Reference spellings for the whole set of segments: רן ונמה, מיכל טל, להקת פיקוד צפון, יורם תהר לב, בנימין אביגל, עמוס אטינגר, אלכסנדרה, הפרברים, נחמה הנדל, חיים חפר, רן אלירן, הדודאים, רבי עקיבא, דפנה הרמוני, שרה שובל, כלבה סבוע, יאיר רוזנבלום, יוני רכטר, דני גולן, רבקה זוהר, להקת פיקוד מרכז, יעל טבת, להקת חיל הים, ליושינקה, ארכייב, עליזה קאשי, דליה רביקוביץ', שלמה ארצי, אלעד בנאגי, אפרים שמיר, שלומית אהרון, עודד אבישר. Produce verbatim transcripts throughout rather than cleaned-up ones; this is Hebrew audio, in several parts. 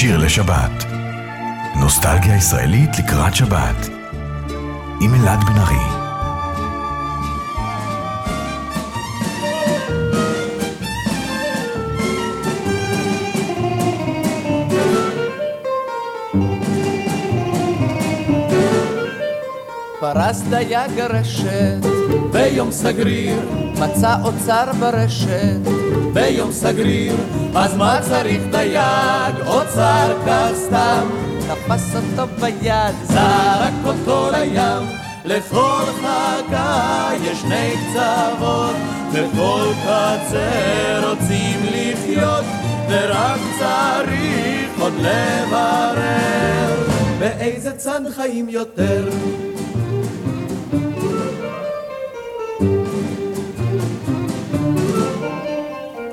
שיר לשבת, נוסטלגיה ישראלית לקראת שבת, עם אלעד בנאגי. פרס דייג הרשת, ביום סגריר, מצא אוצר ברשת, ביום סגריר, אז מה צריך דייג, אוצר כך סתם, תפס אותו ביד, זרק אותו לים, לכל חגה יש שני קצוות, וכל קצה רוצים לחיות, ורק צריך עוד לברר, באיזה צד חיים יותר.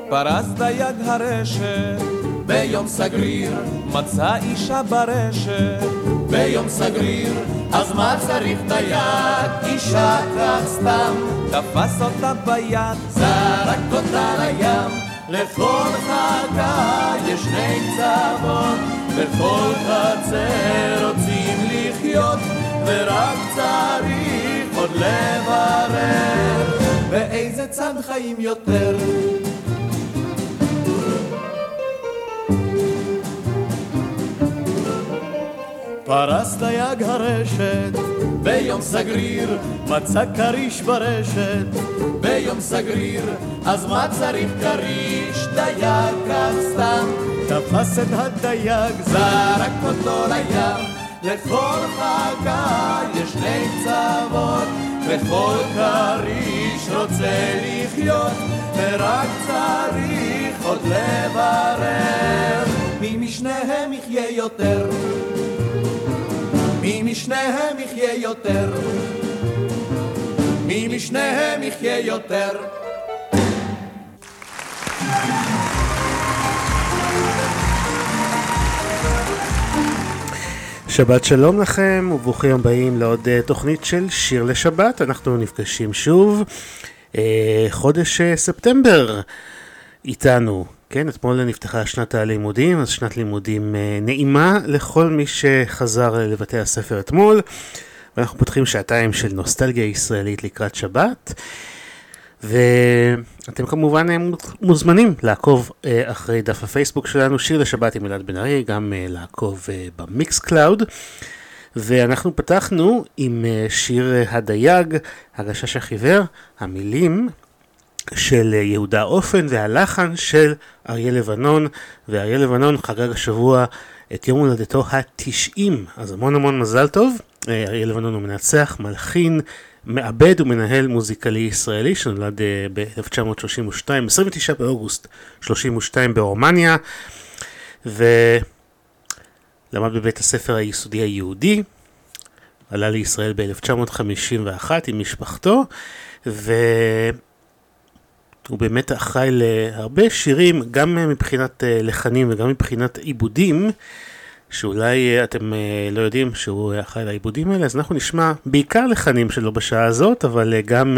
פרס דייג הרשת, ביום סגריר, מצא אישה ברשת, ביום סגריר, אז מה צריך דייג, אישה כך סתם, תפס אותה ביד, זרק אותה לים, לכל חגה יש שני קצוות, בכל חצר רוצים לחיות, ורק צריך עוד לברר, באיזה צד חיים יותר. פרס דייג הרשת, ביום סגריר, מצא קריש ברשת, ביום סגריר, אז מה צריך קריש, דייג כך סתם, תפס את הדייג, זרק אותו לים, לכל חגה יש שני קצוות, וכל קריש רוצה לחיות, ורק צריך עוד לברר, מי משניהם יחיה יותר. מי משניהם יחיה יותר? מי משניהם יחיה יותר? שבת שלום לכם וברוכים הבאים לעוד תוכנית של שיר לשבת. אנחנו נפגשים שוב חודש ספטמבר איתנו. כן, אתמול נפתחה שנת הלימודים, אז שנת לימודים נעימה לכל מי שחזר לבתי הספר אתמול, ואנחנו פותחים שעתיים של נוסטלגיה ישראלית לקראת שבת, ואתם כמובן מוזמנים לעקוב אחרי דף הפייסבוק שלנו, שיר לשבת עם אלעד בנאגי, גם לעקוב במיקס קלאוד, ואנחנו פתחנו עם שיר הדייג, הגשש החיוור, המילים של יהודה אופן והלחן של אריה לבנון, ואריה לבנון חגג השבוע את יום הולדתו ה-תשעים, אז המון המון מזל טוב. אריה לבנון הוא מנצח, מלחין, מעבד ומנהל מוזיקלי ישראלי שנולד ב-אלף תשע מאות שלושים ושתיים, עשרים ותשעה באוגוסט שלושים ושתיים ברומניה, ולמד בבית הספר היסודי היהודי, עלה לישראל ב-אלף תשע מאות חמישים ואחת עם משפחתו, ו... הוא באמת אחראי להרבה שירים, גם מבחינת לחנים וגם מבחינת עיבודים, שאולי אתם לא יודעים שהוא אחראי לעיבודים האלה, אז אנחנו נשמע בעיקר לחנים שלו בשעה הזאת, אבל גם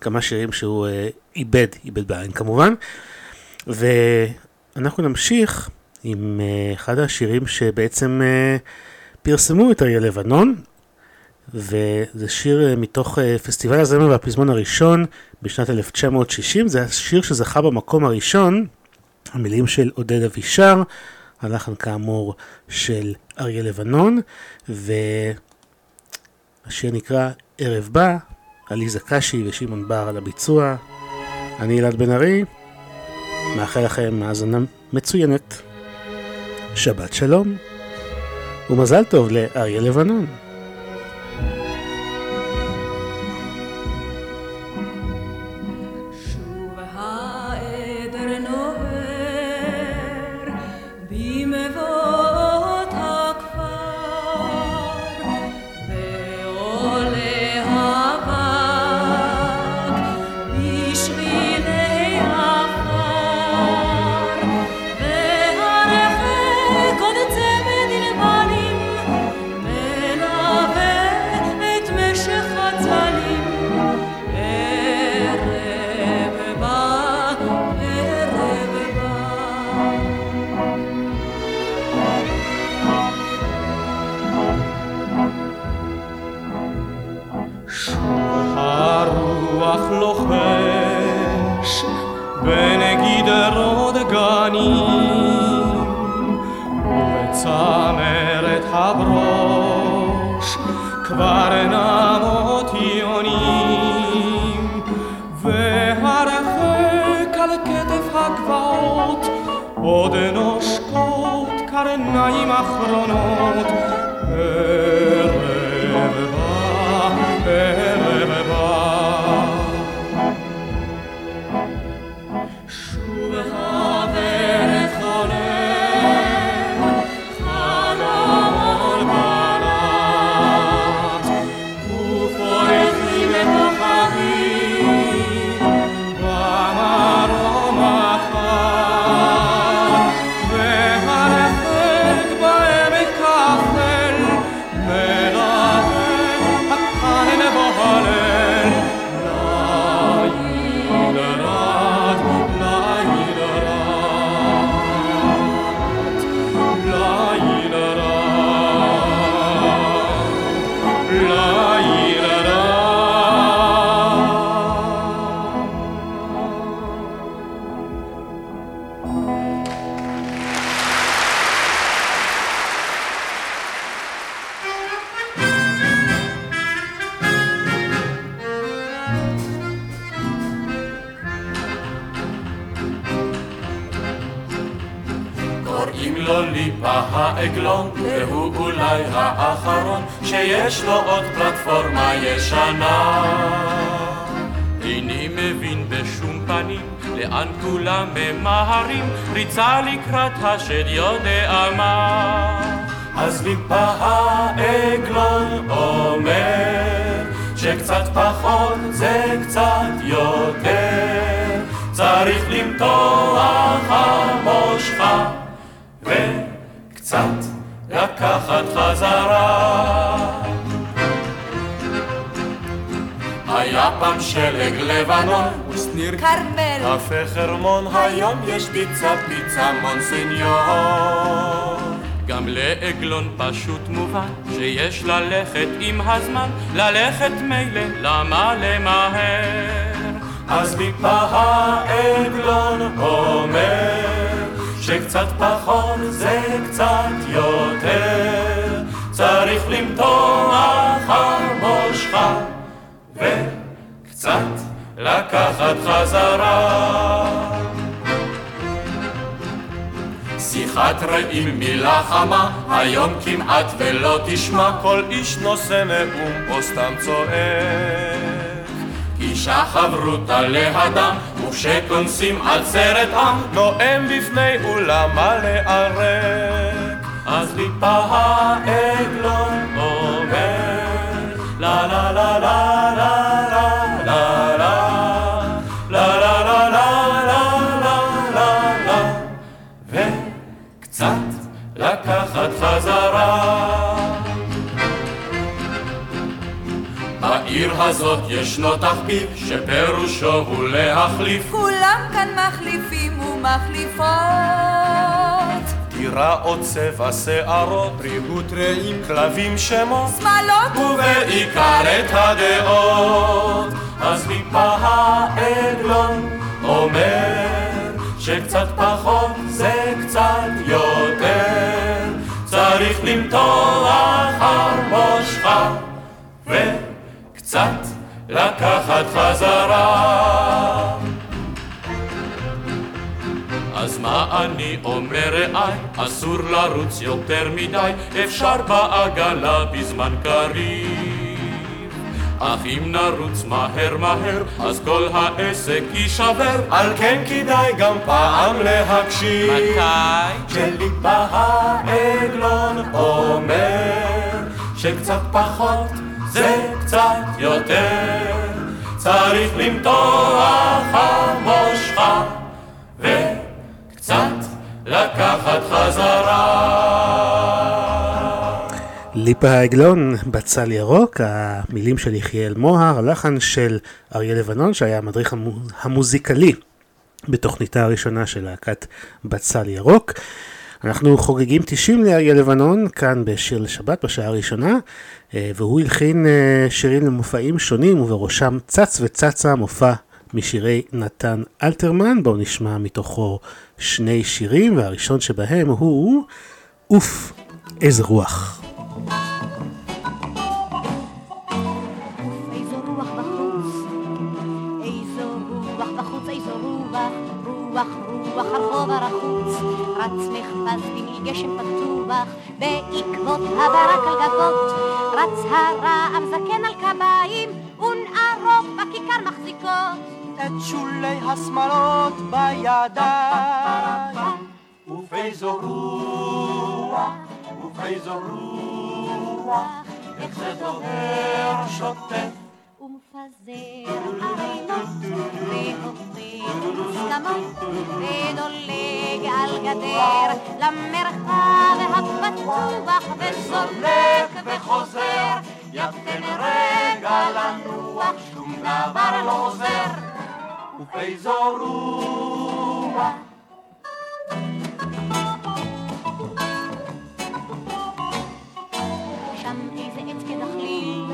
כמה שירים שהוא עיבד, עיבד בעין כמובן. ואנחנו נמשיך עם אחד השירים שבעצם פרסמו את אריה לבנון, וזה שיר מתוך פסטיבל הזמר והפזמון הראשון בשנת אלף תשע מאות שישים, זה השיר שזכה במקום הראשון, המילים של עודד אבישר, הלחן כאמור של אריה לבנון, והשיר נקרא ערב בא, עליזה קאשי ושימון בר על הביצוע. אני אלעד בנאגי, מאחל לכם האזנה מצוינת, שבת שלום ומזל טוב לאריה לבנון. ונגיד רוד גנים ובצמרת הברוש כבר נמות יונים והרחק על כתף הגבעות עוד נושקות קרניים אחרונות ערב בא, ערב בא שוב חברת חולם חלום על בלט ופורחים וכוכבים במרום החם והרחק בעמק האפל מלווה הקהל בהלל העגלון, והוא אולי האחרון שיש לו עוד פלטפורמה ישנה. איני מבין בשום פנים לאן כולם ממהרים, ריצה לקראת השד יודע מה. אז ליפא העגלון אומר שקצת פחות זה קצת יותר, צריך למתוח המושכה ו... קצת לקחת חזרה. היה פעם שלג לבנון וסניר קרמל קפה חרמון, היום יש פיצה פיצה מונסניור. גם לעגלון פשוט מובן שיש ללכת עם הזמן, ללכת מילא למה למהר. אז ליפא העגלון אומר שקצת פחות זה קצת יותר, צריך למתוח המושכה וקצת לקחת חזרה. שיחת רעים מילה חמה היום כמעט ולא תשמע, כל איש נושא נאום או סתם צועק, אישה חברותה להדם, וכשכונסים על סרט עם, נואם בפני אולם מלא ערק. אז ליפא העגלון אומר, לה לה לה לה לה לה לה לה לה לה לה לה לה לה לה וקצת לקחת חזרה. בעיר הזאת ישנו תחביב שפירושו הוא להחליף, כולם כאן מחליפים ומחליפות, דירה או צבע שערות, ריהוט רעים, כלבים שמות, שמלות ובעיקר את הדעות. אז ליפא העגלון אומר שקצת פחות זה קצת יותר, צריך למתוח המושכה ו... קצת לקחת חזרה. אז מה אני אומר רעיי? אסור לרוץ יותר מדי, אפשר בעגלה בזמן קריב, אך אם נרוץ מהר מהר אז כל העסק יישבר, על כן כדאי גם פעם להקשיב. מתי? כשליפא העגלון אומר שקצת פחות זה קצת יותר, צריך למתוח המושכה וקצת לקחת חזרה. ליפא העגלון, בצל ירוק, המילים של יחיאל מוהר, הלחן של אריה לבנון שהיה המדריך המוזיקלי בתוכניתה הראשונה של להקת בצל ירוק. אנחנו חוגגים תשעים לאריה לבנון כאן בשיר לשבת בשעה הראשונה, והוא הלחין שירים למופעים שונים ובראשם צץ וצצה, מופע משירי נתן אלתרמן, בואו נשמע מתוכו שני שירים, והראשון שבהם הוא אוף, איזה רוח. בעקבות הברק על גגות רץ הרעב זקן על קביים ונערות בכיכר מחזיקות את שולי השמלות בידיים ובאיזו רוח, ובאיזו רוח איך זה דוהר שוטף ומפזר ערינות והופך סתמות ודולג על גדר למרחב הפתוח וזולק וחוזר יפתן רגע לנוח שום דבר לא עוזר ובאיזו רוח שם איזה עץ כדחליל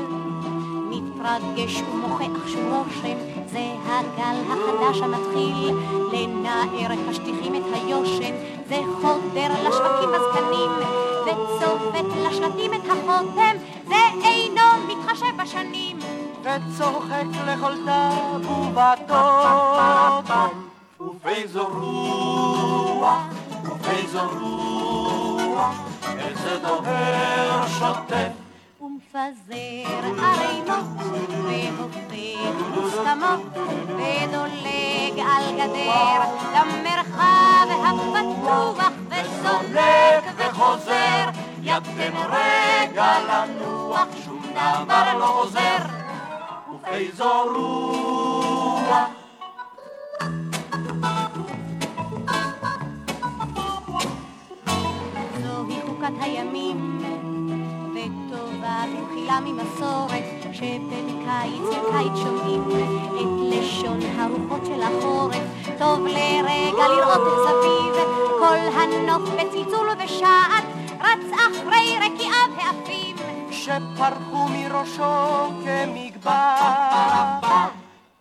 מתרגש ומוחח שום רושם זה הגל החדש המתחיל לנער השטיחים את היושן זה חודר לשווקים הזקנים וצופת לשלטים את החותם זה אינו מתחשב בשנים וצוחק לכל טב ובטותם ובאיזו רוח, ובאיזו רוח איזה דוהר שוטף ומפזר ערימות והופך סתמות ודולג על גדר למרחב הפתוח וזולק וחוזר יפתן רגע לנוח שום דבר לא עוזר ובאיזו רוח זוהי חוקת הימים וטובה במחילה ממסורת שבין קיץ לקיץ שומעים את לשון הרוחות של החורף טוב לרגע לראות את סביב כל הנוף בצלצול ובשעת רץ אחרי רקיעיו העפים שפרחו מראשו כמגבר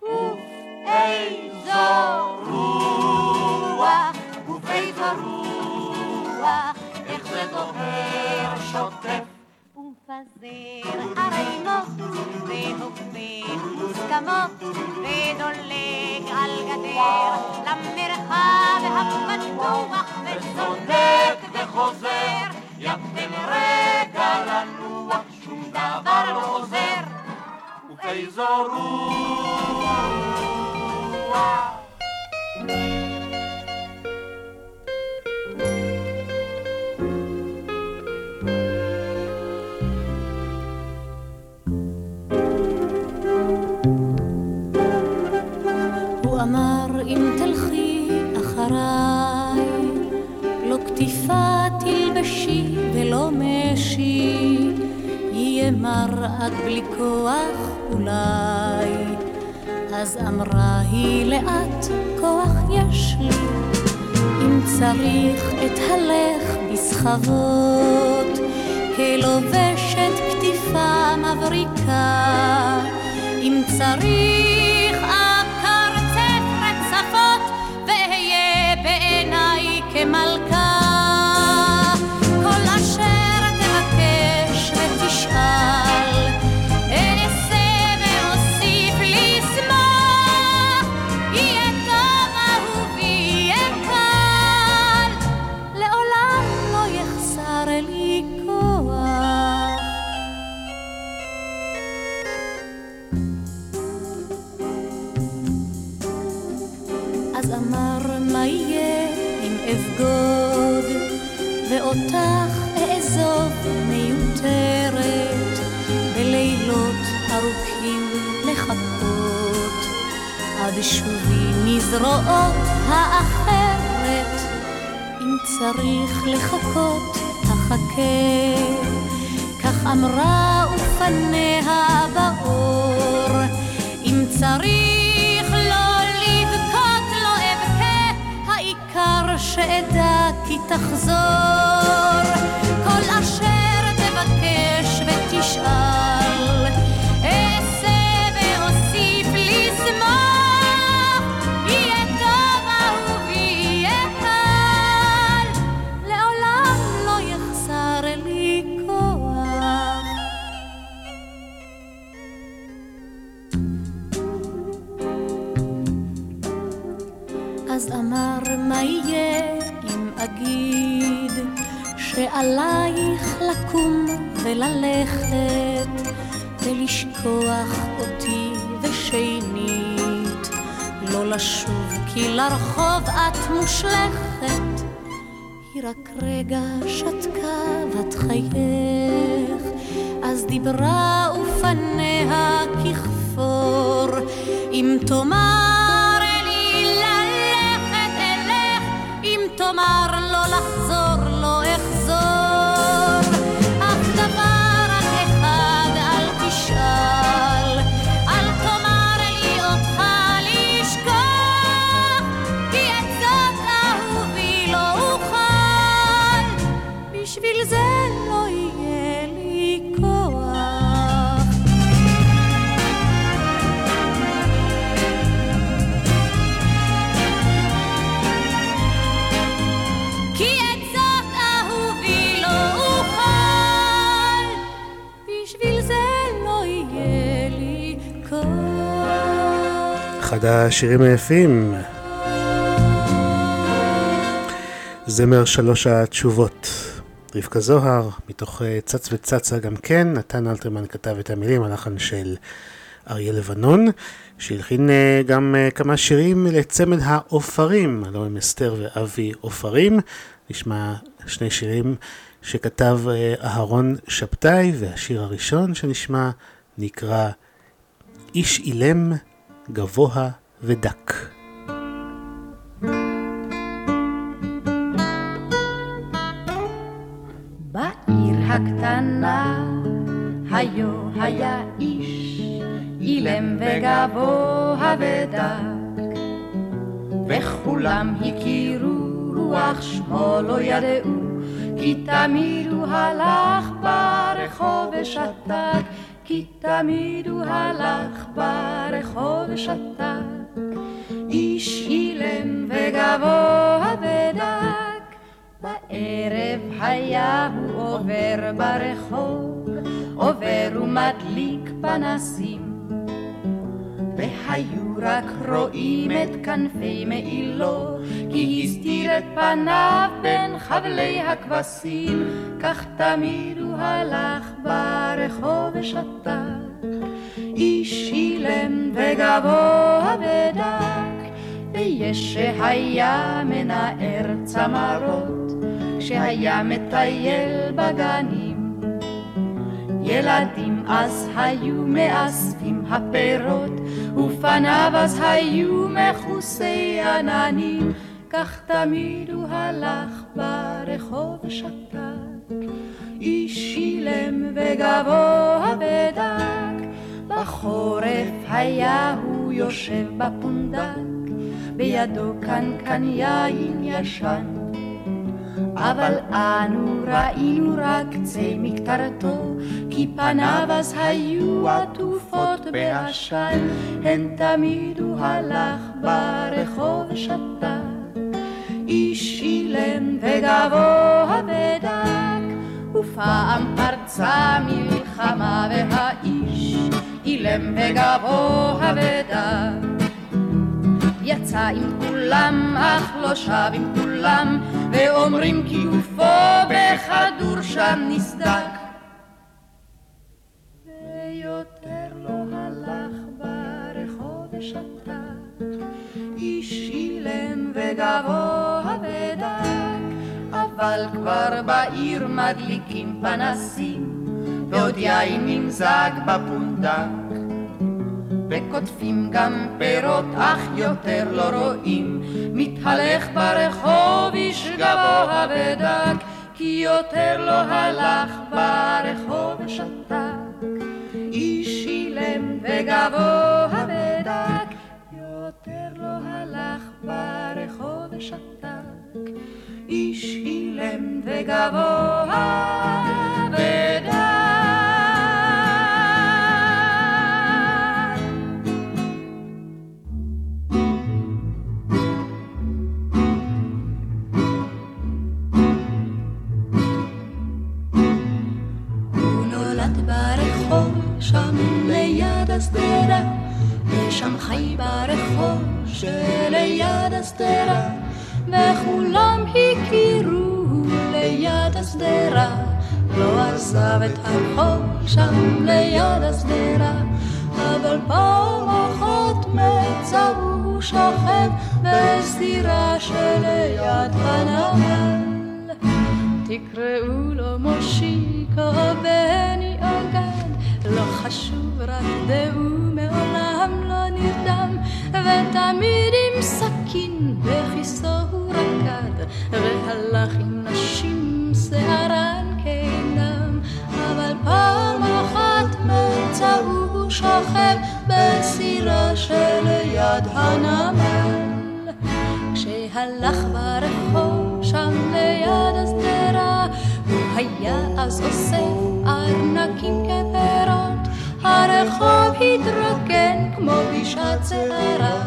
ובאיזו רוח ובאיזו רוח איך זה דוהר שוטף ומפזר ערימות והופך מוסכמות ודולג על גדר למרחב הפתוח וצודק וחוזר יפתן רגע לנוח שום דבר לא עוזר ובאיזו רוח הוא אמר אם תלכי אחריי לא כתיפה תלבשי ולא משי יהיה מראת בלי כוח אולי אז אמרה היא לאט כוח יש לי אם צריך את הלך בסחבות כלובשת כתיפה מבריקה אם צריך אקרצף רצפות ואהיה בעיניי כמלכה אותך אעזוב מיותרת בלילות ארוכים לחכות עד שובי מזרועות האחרת אם צריך לחכות תחכה כך אמרה ופניה באור אם צריך לא לבכות לא אבכה העיקר שאדע כי תחזור כל אשר תבקש ותשאל אעשה ואוסיף לשמוח מה יהיה אם אגיד שעלייך לקום וללכת ולשכוח אותי ושנית לא לשוב כי לרחוב את מושלכת היא רק רגע שתקה ותחייך אז דיברה ופניה ככפור אם תאמר לי ללכת אלך אם תאמר לא לחזור לא אחזור אך דבר רק אחד אל תשאל אל תאמר לי אותך לשכוח כי את זאת אהובי לא אוכל בשביל זה לא יהיה לי כוח אחד השירים היפים זמר שלוש התשובות רבקה זוהר מתוך צץ וצצה גם כן נתן אלתרמן כתב את המילים הלחן של אריה לבנון שהלחין גם כמה שירים לצמד העופרים הלוא הם אסתר ואבי עופרים נשמע שני שירים שכתב אהרון שבתאי והשיר הראשון שנשמע נקרא איש אילם גבוה ודק בעיר הקטנה היו היה איש אילם וגבוה ודק וכולם הכירו רוח שמו לא ידעו כי תמיד הוא הלך ברחוב ושתק כי תמיד הוא הלך ברחוב ושתק איש אילם וגבוה ודק בערב היה הוא עובר ברחוב עובר ומדליק פנסים והיו רק רואים את כנפי מעילו כי הסתיר את פניו בין חבלי הכבשים כך תמיד הוא הלך ברחוב ושתק איש אילם וגבוה ודק ויש שהיה מנער צמרות כשהיה מטייל בגנים ילדים אז היו מאספים הפירות ופניו אז היו מחוסי עננים כך תמיד הוא הלך ברחוב ושתק איש אילם וגבוה ודק בחורף היה הוא יושב בפונדק בידו קנקן יין ישן אבל אנו ראינו רק קצה מקטרתו כי פניו אז היו עטופות בעשן הן תמיד הוא הלך ברחוב ושתק איש אילם וגבוה ודק ופעם פרצה מלחמה והאיש אילם וגבוה ודק יצא עם כולם אך לא שב עם כולם ואומרים כי גופו בחדור שם נסדק ויותר לא הלך ברחוב ושתק איש אילם וגבוה ודק אבל כבר בעיר מדליקים פנסים ועוד יין נמזג בפונדק וכותפים גם פירות אך יותר לא רואים מתהלך ברחוב איש גבוה ודק כי יותר לא הלך ברחוב ושתק איש אילם וגבוה ודק יותר לא הלך ברחוב ושתק איש אילם וגבוה ודק שם ליד הסדרה ושם חי ברחוב שליד הסדרה עזב את הרחוב שם ליד הסדרה, אבל פעם אחת מצב הוא שכב בסדירה שליד הנמל. תקראו לו מושיקו בני אגד, לא חשוב רק דעו מעולם לא נרדם, ותמיד עם סכין בכיסו הוא רקד, והלך עם נשים שערן כאינם, אבל פעם אחת מצאו הוא שכב בסירה שליד הנמל. כשהלך ברחוב שם ליד הסדרה, הוא היה אז אוסף ארנקים כפרות, הרחוב התרוקן כמו בשעת שערה,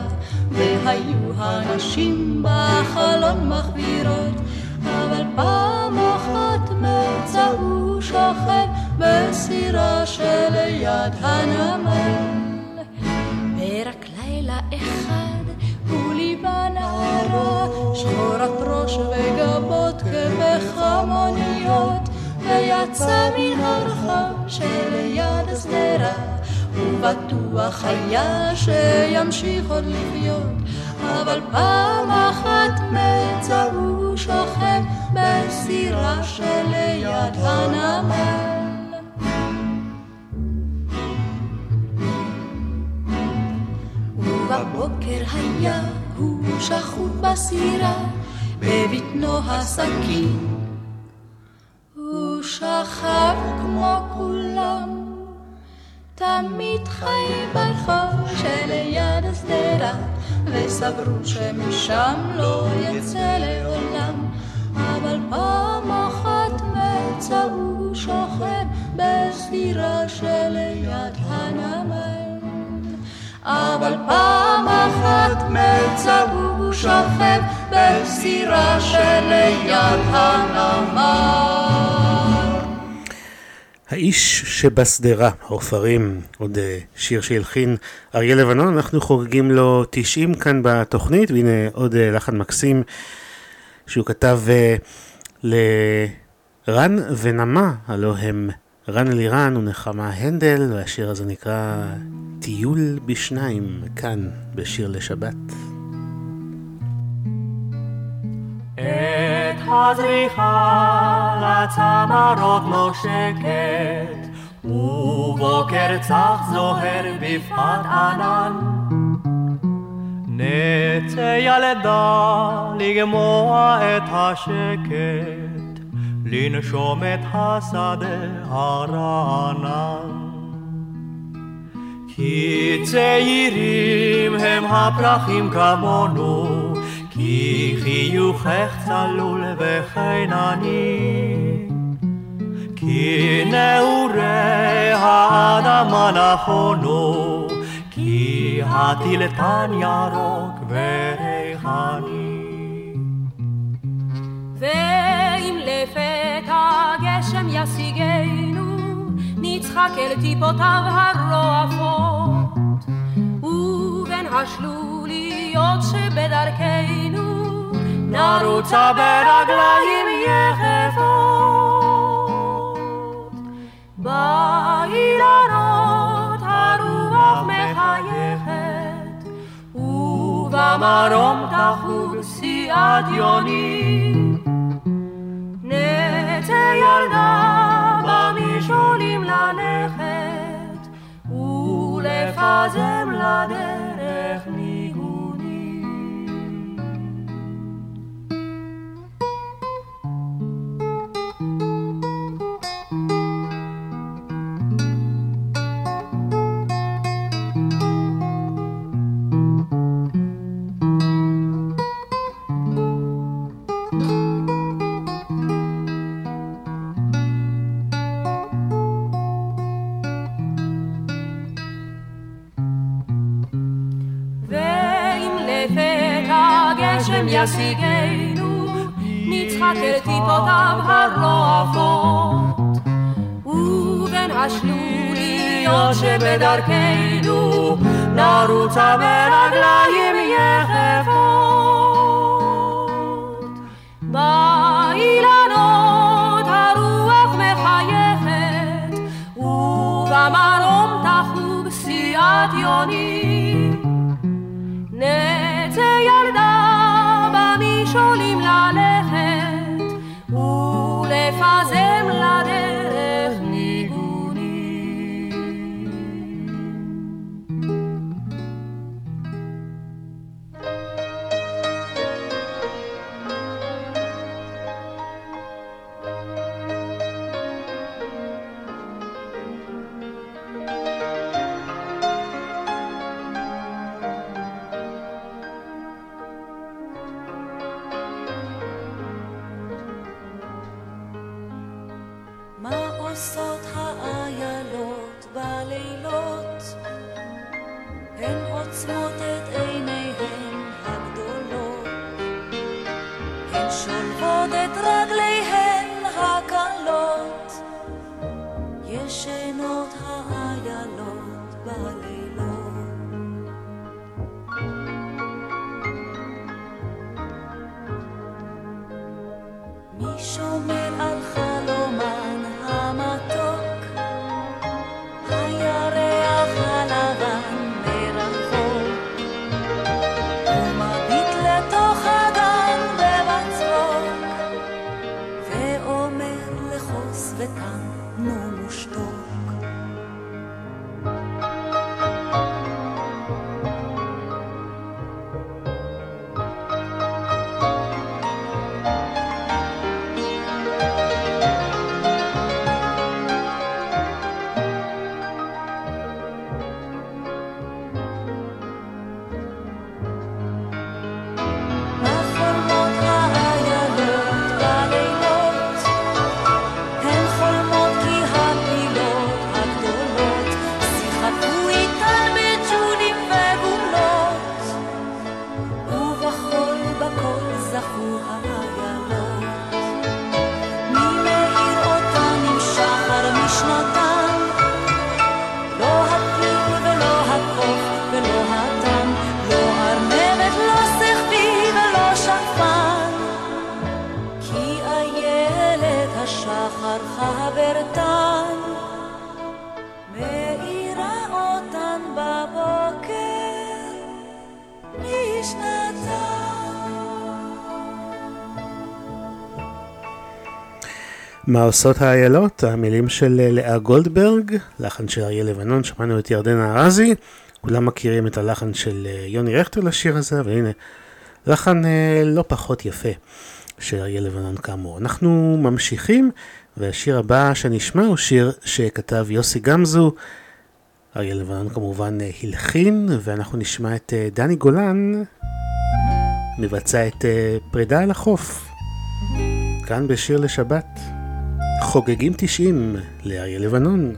והיו הנשים בחלון מחבירות, אבל פעם אחת מצאו שכב בסירה שליד הנמל. ורק לילה אחד וליבה נערה, שחורת ראש וגבות כבחמוניות, ויצא מן הרחוב שליד הסדרה, ובטוח היה שימשיך עוד לחיות, אבל פעם אחת מצאו שכב בסירה שליד הנמל. ובבוקר היה הוא שחוט בסירה, בבטנו הסכין הוא שכב כמו כולם, תמיד חי ברחוב שליד הסדרה, וסברו שמשם לא יצא לעולם, אבל פעם אחת מצאו שוכב בסדירה שליד הנמל, אבל פעם אחת מצאו שוכב בסדירה שליד הנמל. האיש שבסדרה, העופרים, עוד שיר שהלחין אריה לבנון. אנחנו חוגגים לו תשעים כאן בתוכנית, והנה עוד לחן מקסים שהוא כתב לרן ונמה, הלא הם רן אלירן ונחמה הנדל, והשיר הזה נקרא טיול בשניים, כאן בשיר לשבת. את הזריחה לצמרות נושקת, ובוקר צח זוהר בפעת ענן, נצא ילדה לגמוע את השקט, לנשום את השדה הרענן, כי צעירים הם הפרחים כמונו, כי חיוכך צלול וחינני, כי נעורי האדמה נכונו, כי הטילתן ירוק וריחני. ואם לפתע גשם ישיגנו, נצחק אל טיפותיו הרועפות, ובין השלוליות שבדרכנו, נרוצה ברגליים יחפות. באילנות הרוח מחייכת, ובמרום תחול סיעת יונים, נצא ילדה במישולים ללכת, ולפזם לדרך ניגונים. ישיגנו, נצחק אל טיפותיו הרועפות, ובין השלוליות שבדרכנו, נרוצה ברגליים יחפות. באילנות הרוח מחייכת, מה עושות האיילות? המילים של לאה גולדברג, לחן של אריה לבנון, שמענו את ירדנה ארזי, כולם מכירים את הלחן של יוני רכטר לשיר הזה, והנה, לחן לא פחות יפה של אריה לבנון כאמור. אנחנו ממשיכים, והשיר הבא שנשמע הוא שיר שכתב יוסי גמזו, אריה לבנון כמובן הלחין, ואנחנו נשמע את דני גולן מבצע את פרידה על החוף, כאן בשיר לשבת. חוגגים תשעים לאריה לבנון.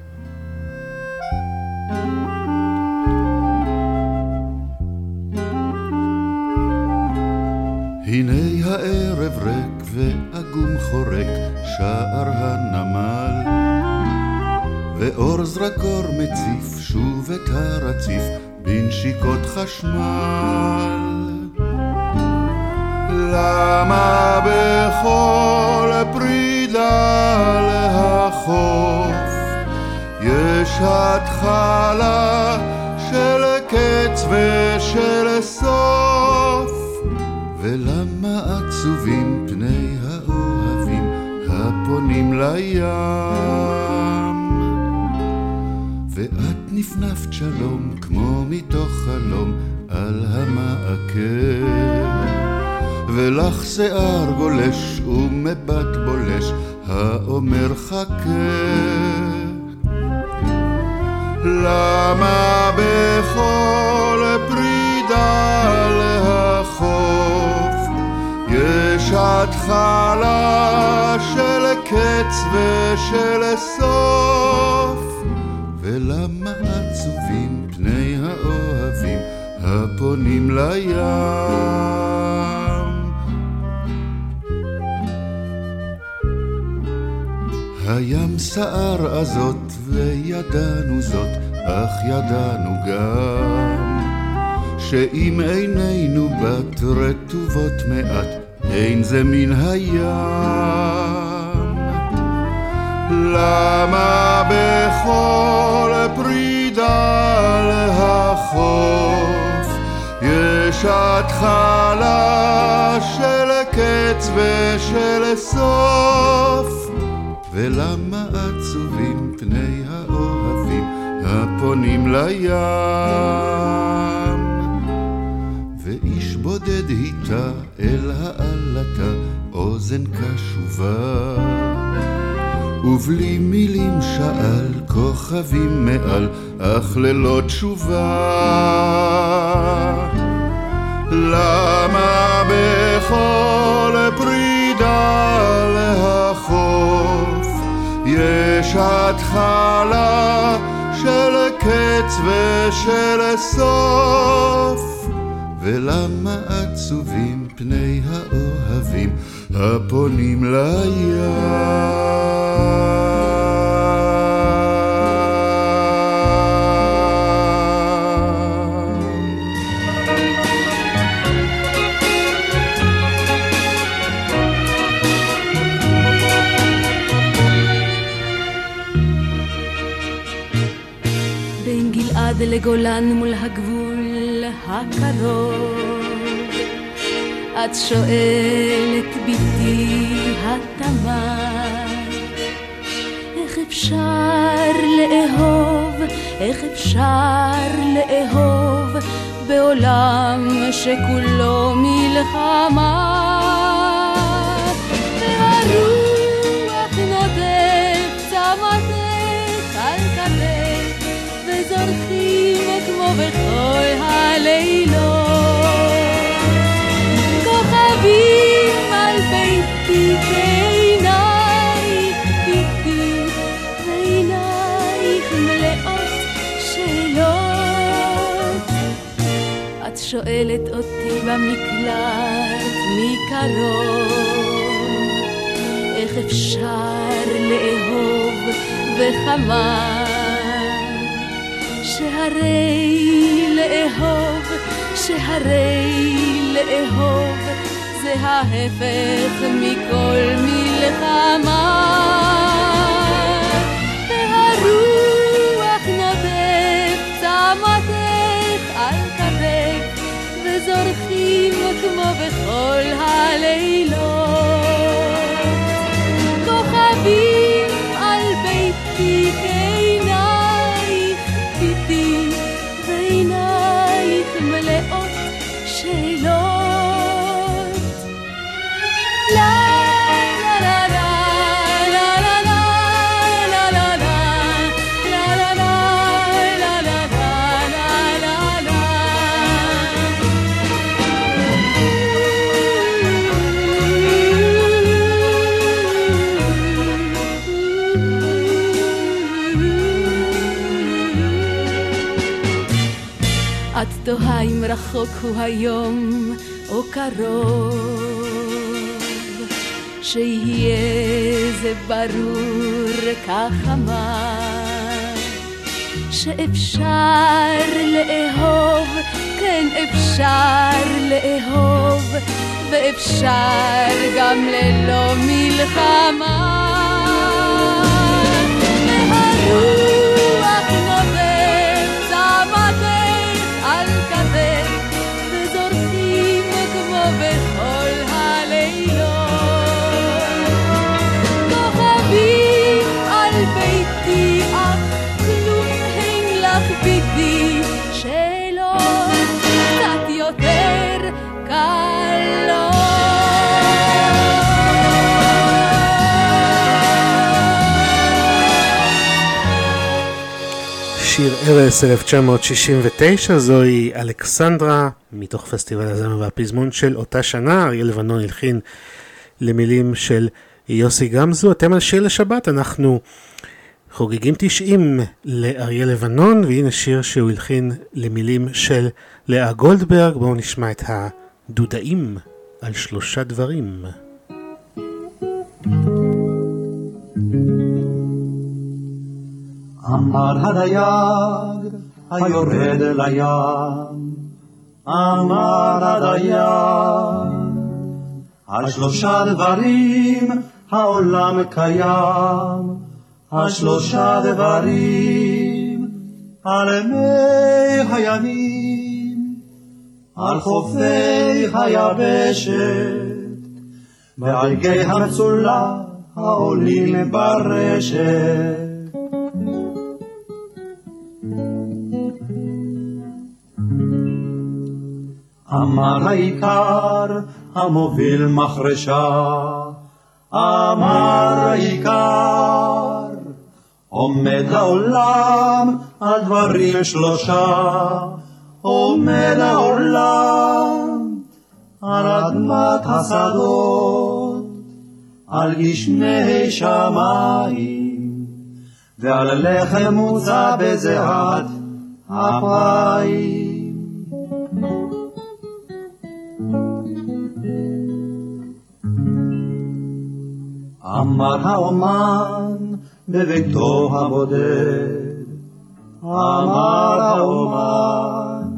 הנה הערב ריק ואגום חורק שער הנמל, ואור זרקור מציף שוב את הרציף בנשיקות חשמל. למה בכל פרידה לחוף יש התחלה של קץ ושל סוף? ולמה עצובים פני האוהבים הפונים לים? ואת נפנפת שלום כמו מתוך חלום על המעקב, ולך שיער גולש ומבט בולש האומר חכה. למה בכל פרידה לחוף יש התחלה של קץ ושל סוף? ולמה עצובים פני האוהבים הפונים לים? הים סער הזאת וידענו זאת, אך ידענו גם שאם עינינו בת רטובות מעט אין זה מן הים. למה בכל פרידה להחלט בחוף יש התחלה של הקץ ושל סוף, ולמה עצובים פני האוהבים הפונים לים, ואיש בודד איתה אל העלתה אוזן קשובה, ובלי מילים שאל כוכבים מעל אך ללא תשובה, למה בכל פרידה להחוף יש התחלה של קץ ושל סוף, ולמה עצובים פני האוהבים הפונים לים. בין גלעד לגולן מול הגבול הקרוב את שואלת ביתי התמה, איך אפשר לאהוב, איך אפשר לאהוב בעולם שכולו מלחמה, והרוח נודף צמתך על כתף וזורחים כמו בחוי הלילות על ביתי, ועיניי ביתי ועינייך מלאות שאלות, את שואלת אותי במקלט מקרוב, איך אפשר לאהוב וחמה, שהרי לאהוב, שהרי לאהוב זה ההפך מכל מלחמה, והרוח נודף צמתך על כתף וזורחים כמו בכל הלילות כוכבים על ביתי, עינייך ביתי ועינייך מלאות שאלות. את תוהה אם רחוק הוא היום או קרוב, שיהיה זה ברור כך אמר, שאפשר לאהוב, כן אפשר לאהוב, ואפשר גם ללא מלחמה, והרוח נובב צמתך על כתף וזורחים כמו בכל הלילות כוכבים על ביתי, אך כלום אין לך ביתי שאלות, קצת יותר קלות. שיר ארס אלף תשע מאות שישים ותשע, זוהי אלכסנדרה, מתוך פסטיבל הזמר והפזמון של אותה שנה. אריה לבנון הלחין למילים של יוסי גמזו. אתם על שיר לשבת, אנחנו חוגגים תשעים לאריה לבנון, והנה שיר שהוא הלחין למילים של לאה גולדברג. בואו נשמע את הדודאים על שלושה דברים. אמר הדייג היורד לים, אמר הדייג על שלושה דברים העולם קיים, על שלושה דברים על מי הימים, על חופי היבשת, ועל גי המצולה העולים ברשת. אמר העיקר המוביל מחרשה, אמר העיקר עומד העולם על דברים שלושה, עומד העולם על אדמת השדות, על גשמי שמיים ועל לחם מוצא בזיעת אפיים. אמר האומן בביתו הבודד, אמר האומן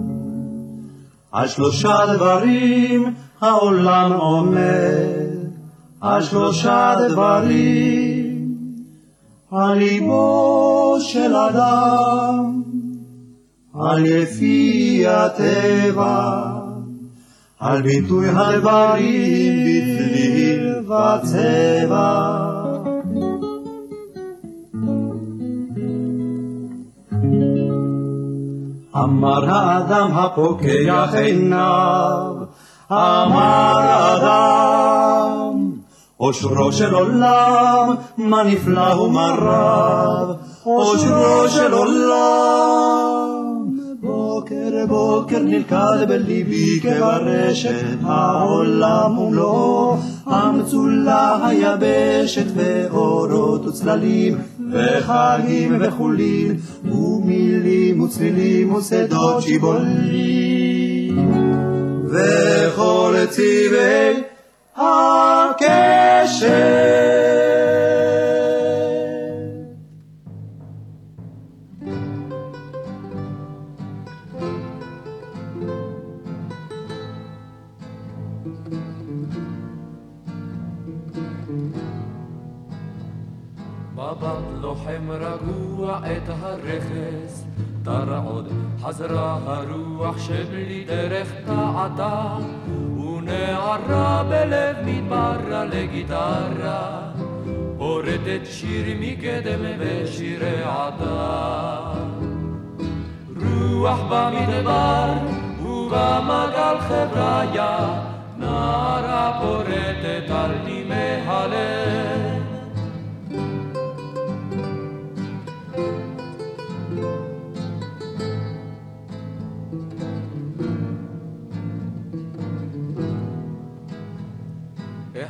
על שלושה דברים העולם עומד, על שלושה דברים על ליבו של אדם, על יפי הטבע, על ביטוי הדברים בצליל וצבע. אמר האדם הפוקח עיניו, אמר האדם אושרו של עולם, מה נפלא ומה רב, אושרו של עולם. בוקר בוקר נלכד בליבי כברשת, העולם ומלואו המצולה היבשת, ואורות וצללים וחגים וחולים, ומילים וצלילים ושדות שיבולים, וכל צבעי הקשת. לוחם רגוע את הרכס תרעוד, חזרה הרוח שבלי דרך טעתה, ונערה בלב מדברה לגיטרה פורטת שיר מקדם ושירי עתה. רוח במדבר ובמגל חבריה, נערה פורטת על נימי הלב.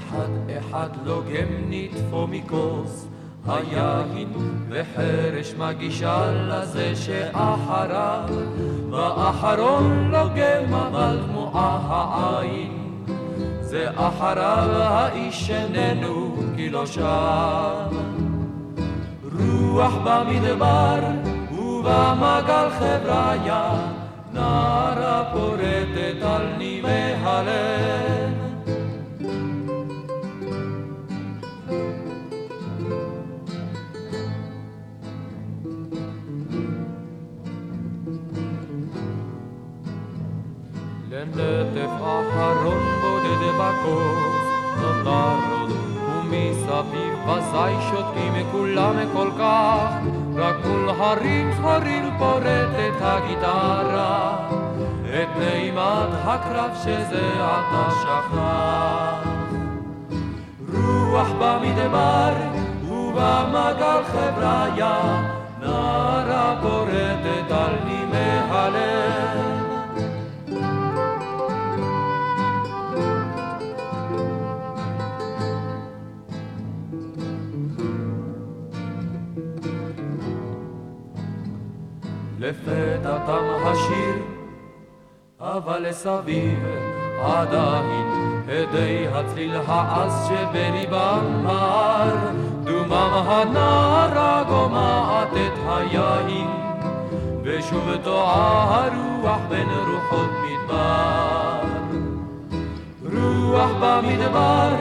אחד אחד לוגם נטפו מכוס היין, וחרש מגישה לזה שאחריו, ואחרון לוגם אבל תמועה העין, זה אחריו האיש איננו כי לא שם. רוח במדבר ובמגל חבריה, נערה פורטת על נימי הלב. לנטף אחרון בודד בקוס נותר עוד, ומסביב בזי שותקים כולם כל כך, רק מול הרים הרים פורטת הגיטרה את נעימת הקרב שזה עתה שכח. רוח במדבר ובמגל חבריה, נערה פורטת על נימי הלב. לפתע תם השיר, אבל לסביב עדיין הדי הצליל העז שבליבם מהר, דומם הנערה גומעת את היין, ושוב תועה הרוח בין רוחות מדבר. רוח במדבר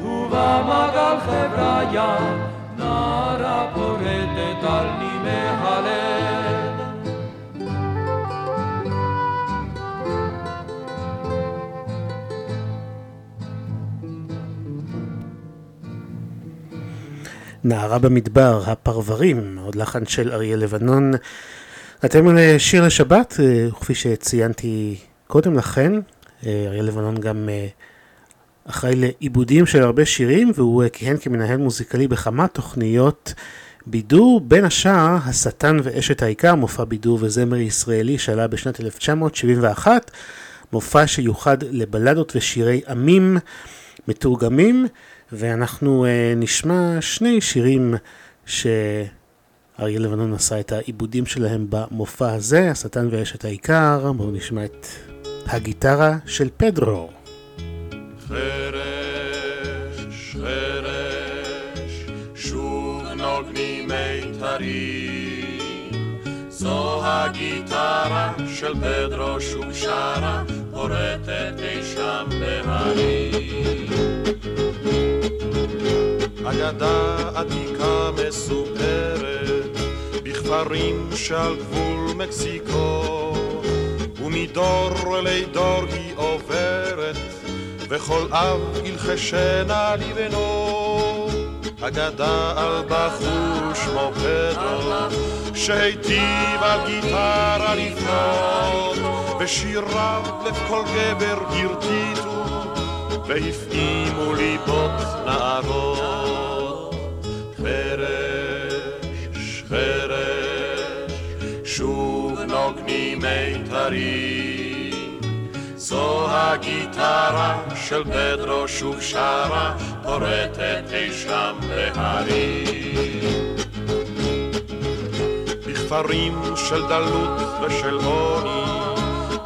ובמגל חבריה, נערה פורטת על נימי הלב. נערה במדבר, הפרברים, עוד לחן של אריה לבנון. אתם על שיר לשבת, כפי שציינתי קודם לכן. אריה לבנון גם אחראי לעיבודים של הרבה שירים, והוא כיהן כמנהל מוזיקלי בכמה תוכניות בידור, בין השאר השטן ואשת העיקר, מופע בידור וזמר ישראלי שעלה בשנת אלף תשע מאות שבעים ואחת, מופע שיוחד לבלדות ושירי עמים מתורגמים, ואנחנו uh, נשמע שני שירים שאריה לבנון עשה את העיבודים שלהם במופע הזה, השטן ואשת העיקר. בואו נשמע את הגיטרה של פדרו. חרש, חרש, שוב נוגנים מיתרים, זו הגיטרה של פדרו שוב שרה, פורטת אי שם בהרים. אגדה עתיקה מסופרת, בכפרים שעל גבול מקסיקו, ומדור לידור היא עוברת, וכל אב ילחשנה לבנו. אגדה על בחור שמו פדרו, שהיטיב על גיטרה לפנות, ושיריו לב כל גבר הרטיטו, והפעימו ליבות נערות. חרש, חרש, שוב נוגנים מיתרים, זו הגיטרה של פדרו שוב שרה, פורטת אי שם בהרים. בכפרים של דלות ושל עוני,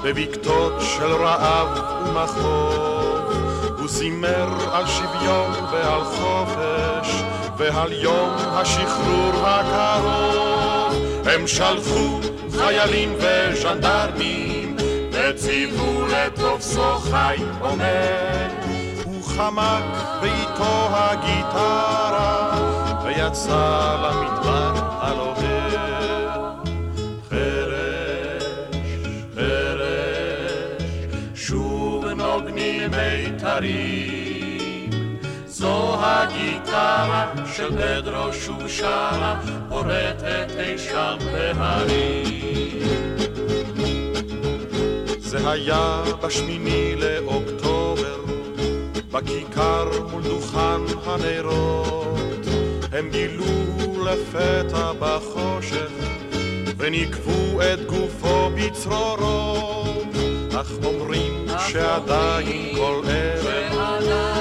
בבקתות של רעב ומחוב, הוא זימר על שוויון ועל חופש, ועל יום השחרור הקרוב. הם שלחו חיילים וז'נדרמים, וציוו לתופסו חי עומד, הוא חמק ואיתו הגיטרה, ויצא למדבר הלוהט. חרש, חרש, שוב נוגנים מיתרים, זו הגיטרה של פדרו שוב שרה, פורטת אי שם בהרים. זה היה בשמיני לאוקטובר, בכיכר מול דוכן הנרות, הם גילו לפתע בחושך, ונקבו את גופו בצרורות. אך אומרים שעדיין כל ערב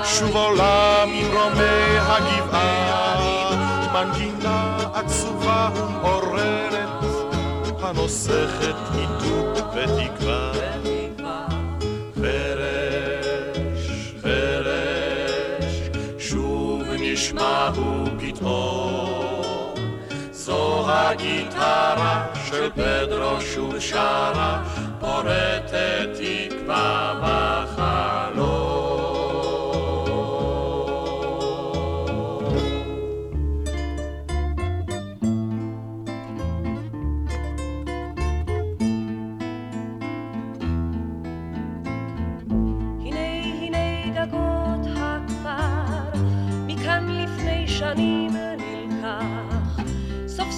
שוב עולה ממרומי הגבעה מנגינה עצובה ומעוררת, הנוסכת עידוד ותקווה. חרש, חרש, שוב נשמעו פתאום, זו הגיטרה של פדרו שוב שרה, פורטת תקווה בחלום.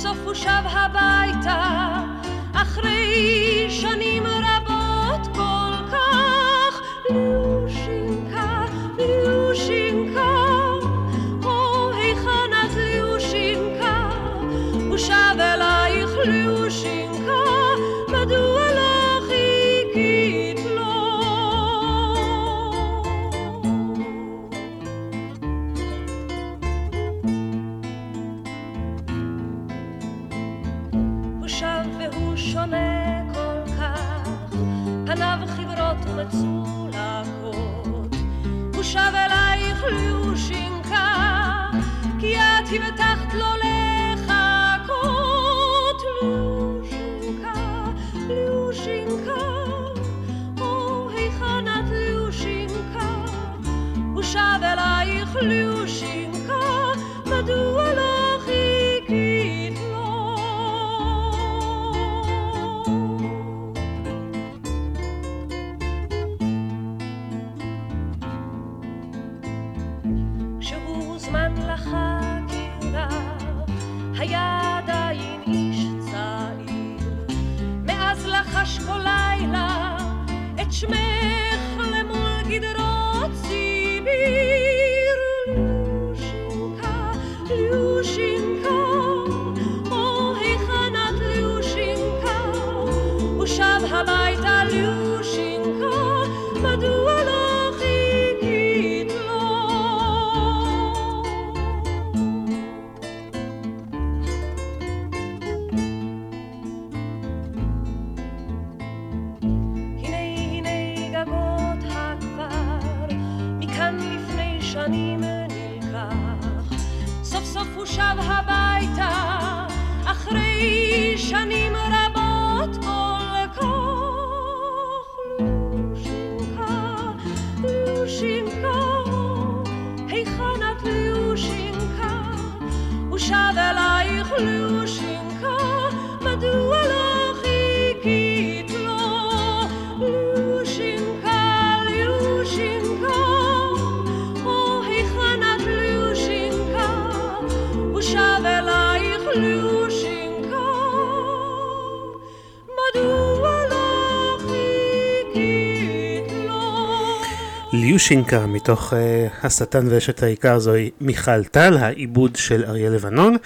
סוף הוא שב הביתה אחרי שנים רבות כל כך. ליושינקה, ליושינקה, או היכן את ליושינקה? הוא שב אלייך ליושינקה, מדוע לא חיכית לו? צולקות, הוא שב אלייך ליושינקה, כי את הבטחת לו לחכות. ליושינקה, ליושינקה, או היכן את ליושינקה? הוא שב אלייך ליושינקה, מדוע לא חיכית לו? רגע היה עדיין איש צעיר, מאז לחש כל לילה את שמך למול גדרות צמיר. ליושינקה, ליושינקה, או היכנת ליושינקה, הוא שב הביתה ליושינקה, מדוע לא? הוא שב הביתה אחרי שנים רבות כל כך. ליושינקה, ליושינקה, היכן את ליושינקה? הוא שב אלייך ליושינקה, מדוע לא חיכית לו? ליושינקה, ליושינקה, ליושינקה מתוך uh, השטן ואשת העיקר. זוהי מיכל טל, העיבוד של אריה לבנון.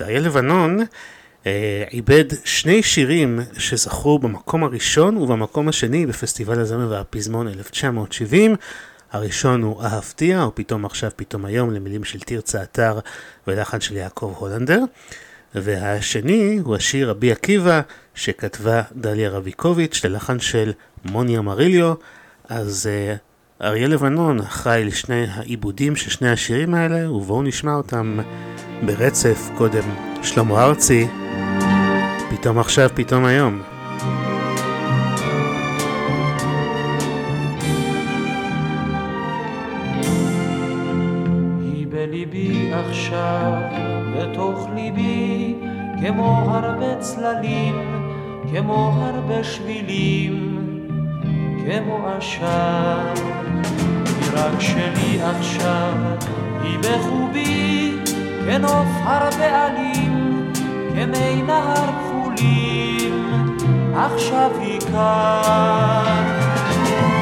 ואריה לבנון uh, עיבד שני שירים שזכו במקום הראשון ובמקום השני בפסטיבל הזמר והפזמון אלף תשע מאות שבעים. הראשון הוא אהבתיה או פתאום עכשיו פתאום היום, למילים של תירצה אטר ולחן של יעקב הולנדר, והשני הוא השיר רבי עקיבא שכתבה דליה רביקוביץ' ללחן של מוני אמריליו. אז uh, אריה לבנון אחראי לשני העיבודים של שני השירים האלה, ובואו נשמע אותם ברצף. קודם שלמה ארצי, פתאום עכשיו פתאום היום. היא בליבי עכשיו בתוך ליבי, כמו הרבה צללים, כמו הרבה שבילים, כמו עכשיו, היא רק שלי עכשיו, היא בחובי, כנוף הרבעלים, כמי נהר כחולים, עכשיו היא כאן.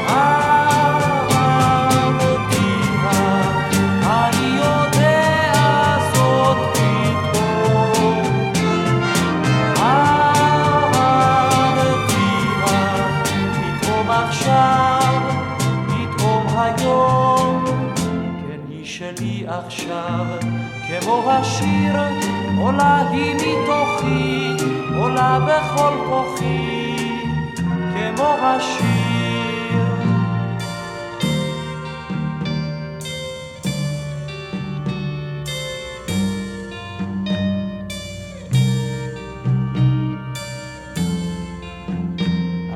אהבתיה, אני יודע זאת פתאום. עכשיו, פתאום היום, כן היא שלי עכשיו, כמו השיר, עולה היא מתוכי, עולה בכל כוחי, כמו השיר.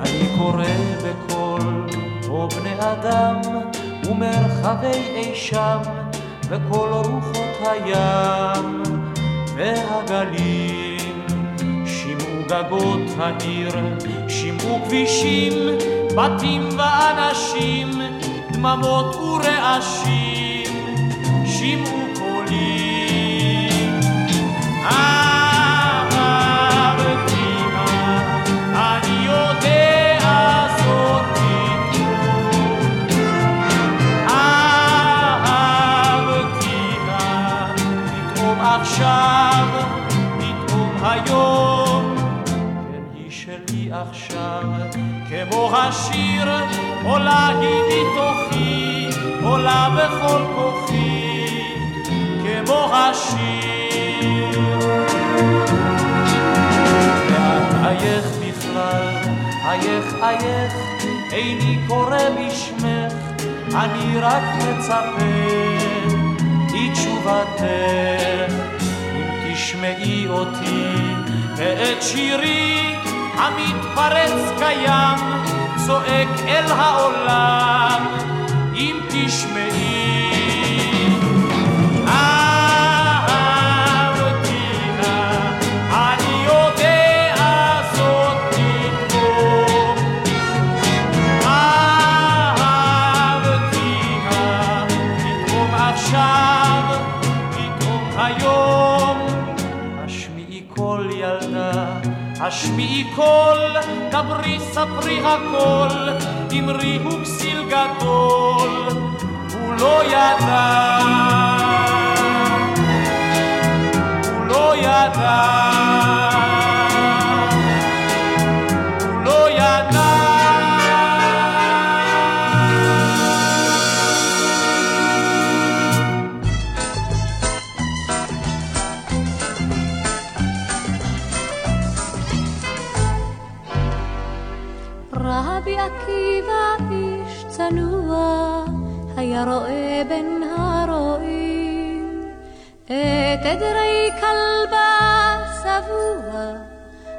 אני קורא בני אדם ומרחבי אי שם, וכל רוחות הים והגלים, שימו גגות העיר, שימו כבישים, בתים ואנשים, דממות ורעשים, שימו קולים. אהבתיה, אני יודע זאת עכשיו, פתאום היום, כן היא שלי עכשיו, כמו השיר, עולה היא מתוכי, עולה בכל כוחי, כמו השיר. ואת אייך בכלל, אייך אייך, איני קורא בשמך, אני רק מצפה היא תשובתך, אם תשמעי אותי ואת שירי המתפרץ קיים, צועק אל העולם, אם תשמעי. אהבתיה, אני יודע זאת פתאום. אהבתיה, פתאום עכשיו, היום השמיעי קול, דברי ספרי הכל, אמרי הוא כסיל גדול, הוא לא ידע, הוא לא ידע. רואה בין הרואים את עדרי כלבה סבוע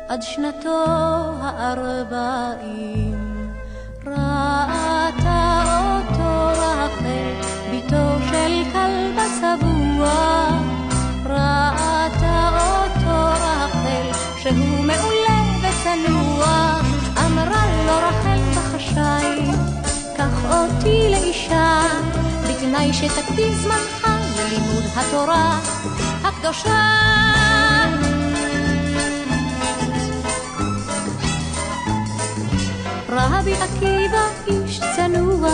עד שנתו הארבעים. ראתה אותו רחל ביתו של כלבה סבוע, ראתה אותו רחל שהוא מעולה וצנוע, אמרה לו רחל בחשאי קח אותי לאישה בתנאי שתקדיש זמנך ללימוד התורה הקדושה. רבי עקיבא איש צנוע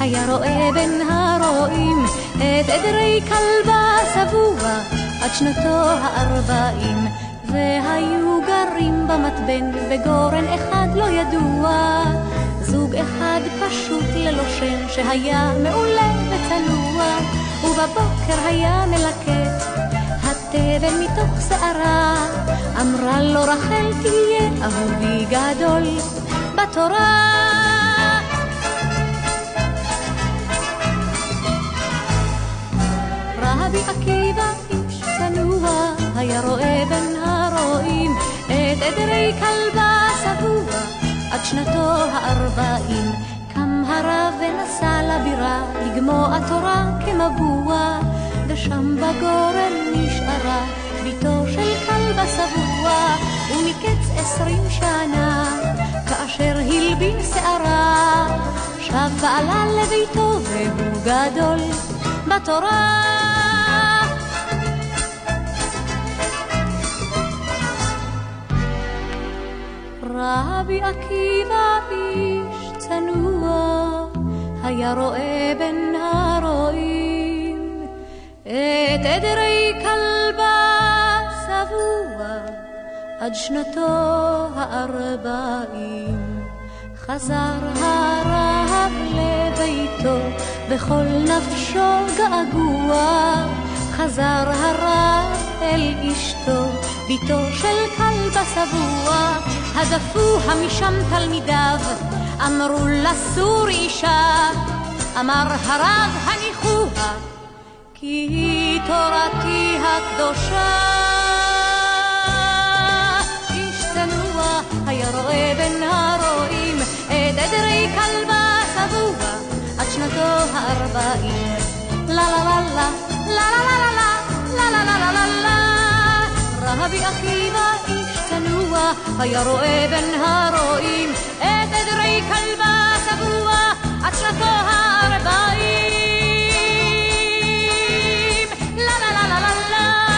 היה רואה בין הרועים את עדרי כלבה סבוע עד שנתו הארבעים, והיו גרים במתבן בגורן אחד לא ידוע, זוג אחד פשוט ללא שם שהיה מעולה וצנוע, ובבוקר היה מלקט התבן מתוך שערה, אמרה לו רחל תהיה אהובי גדול בתורה. רבי עקיבא איש צנוע היה רואה בין הרועים את עדרי כלבה סבוע עד שנתו הארבעים, קם הרב ונסע לבירה לגמוע תורה כמבוע, ושם בגורן נשארה ביתו של כלבה סבוע, ומקץ עשרים שנה כאשר הלבין שערה שב ועלה לביתו והוא גדול בתורה. רבי עקיבא איש צנוע היה רואה בין הרועים את עדרי כלבה סבוע עד שנתו הארבעים, חזר הרב לביתו בכל נפשו געגוע, חזר הרב אל אשתו ביתו של כלבה סבוע, הדפו המשם תלמידיו אמרו לסור אישה, אמר הרב הניחוה כי היא תורתי הקדושה. איש צנוע היה רואה בין הרועים את עדרי כלבה סבוע עד שנתו הארבעים. לה לה לה לה לה לה לה לה לה לה לה לה. רבי עקיבא איש צנוע היה רואה בין הרועים את עדרי כלבה סבוע עד שנתו הארבעים. לה לה לה לה לה לה.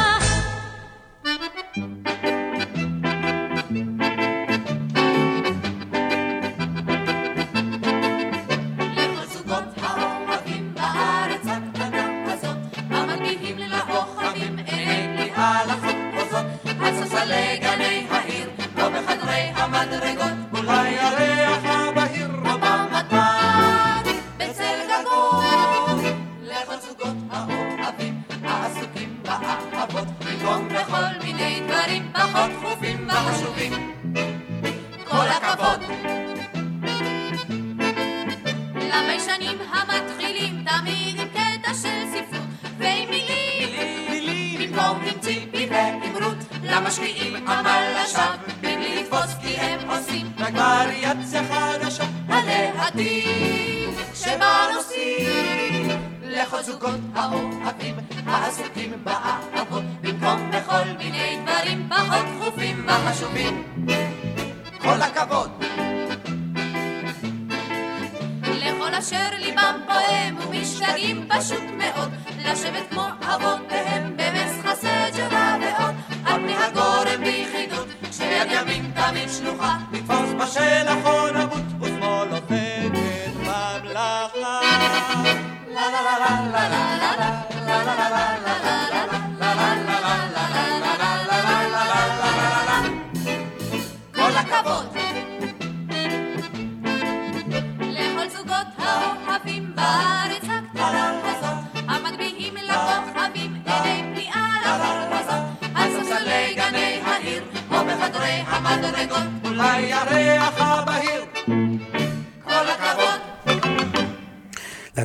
I've been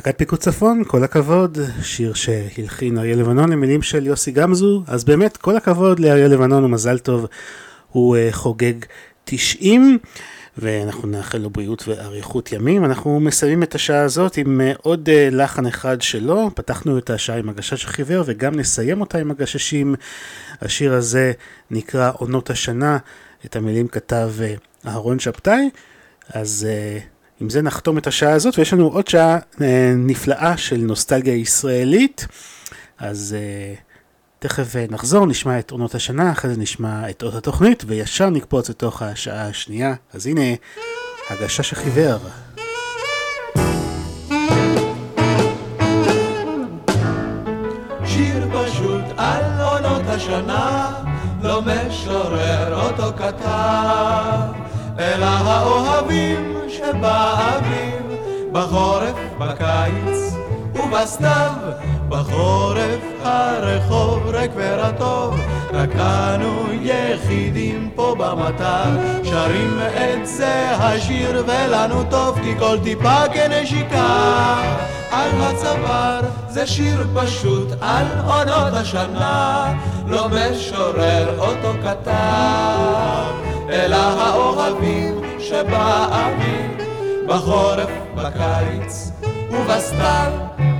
להקת פיקוד צפון, כל הכבוד, שיר שהלחין אריה לבנון למילים של יוסי גמזו, אז באמת כל הכבוד לאריה לבנון ומזל טוב, הוא חוגג תשעים, ואנחנו נאחל לו בריאות ואריכות ימים. אנחנו מסיימים את השעה הזאת עם עוד לחן אחד שלו, פתחנו את השעה עם הגשש חיוור וגם נסיים אותה עם הגששים, השיר הזה נקרא עונות השנה, את המילים כתב אהרון שבתאי, אז עם זה נחתום את השעה הזאת, ויש לנו עוד שעה נפלאה של נוסטלגיה ישראלית, אז תכף נחזור, נשמע את עונות השנה, אחרי זה נשמע את עוד התוכנית, וישר נקפוץ לתוך השעה השנייה, אז הנה, הגשש החיוור. שיר פשוט על עונות השנה, לא משורר אותו כתב, אלא האוהבים שבאביב, בחורף, בקיץ ובסתיו. בחורף הרחוב ריק ורטוב, רק אנו יחידים פה במטר, שרים את זה השיר ולנו טוב, כי כל טיפה כנשיקה על הצוואר. זה שיר פשוט על עונות השנה, לא משורר אותו כתב, אלא האוהבים שבאביב, בחורף, בקיץ ובסתיו.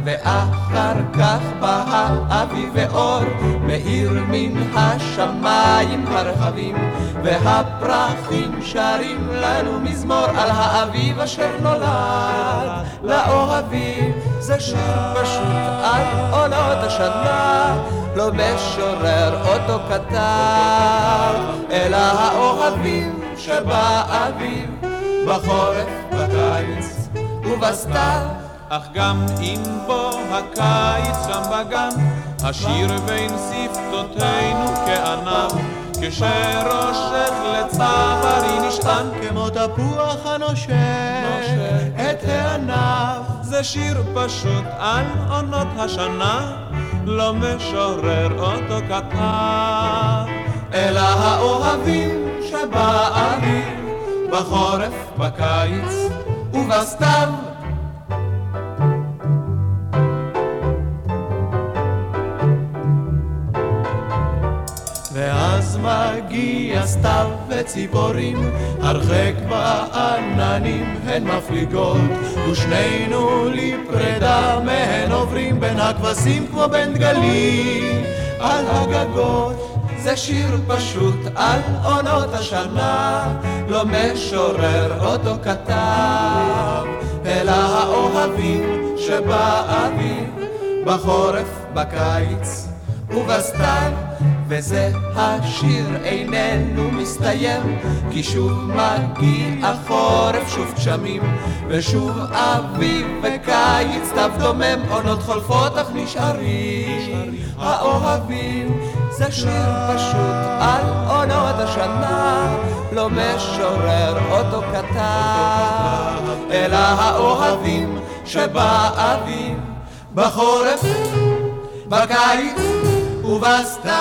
ואחר כך בא אביב ואור מאיר מן השמיים הרחבים, והפרחים שרים לנו מזמור על האביב אשר נולד לאוהבים. זה שיר פשוט על עונות השנה, לא משורר אותו כתב, אלא האוהבים שבאביב, בחורף, בקיץ ובסתיו. אך גם אם בו הקיץ שם בגן, השיר בין שפתותינו כענב, כשרושך לצהרי נשען, כמו תפוח הנושך את הענב. זה שיר פשוט על עונות השנה, לא משורר אותו כתב, אלא האוהבים שבאביב, בחורף, בקיץ ובסתיו. ואז מגיע סתיו וציפורים, הרחק בעננים הן מפליגות, ושנינו לפרדה מהן עוברים, בין הכבשים כמו בין דגלים על הגגות. זה שיר פשוט על עונות השנה, לא משורר אותו כתב, אלא האוהבים שבאביב, בחורף, בקיץ ובסתיו. וזה השיר איננו מסתיים, כי שוב מגיע חורף, שוב גשמים, ושוב אביב וקיץ סתיו דומם, עונות חולפות אך נשארים האוהבים. זה שיר פשוט על עונות השנה, לא משורר אותו כתב, אלא האוהבים שבאביב, בחורף, בקיץ ובסתיו.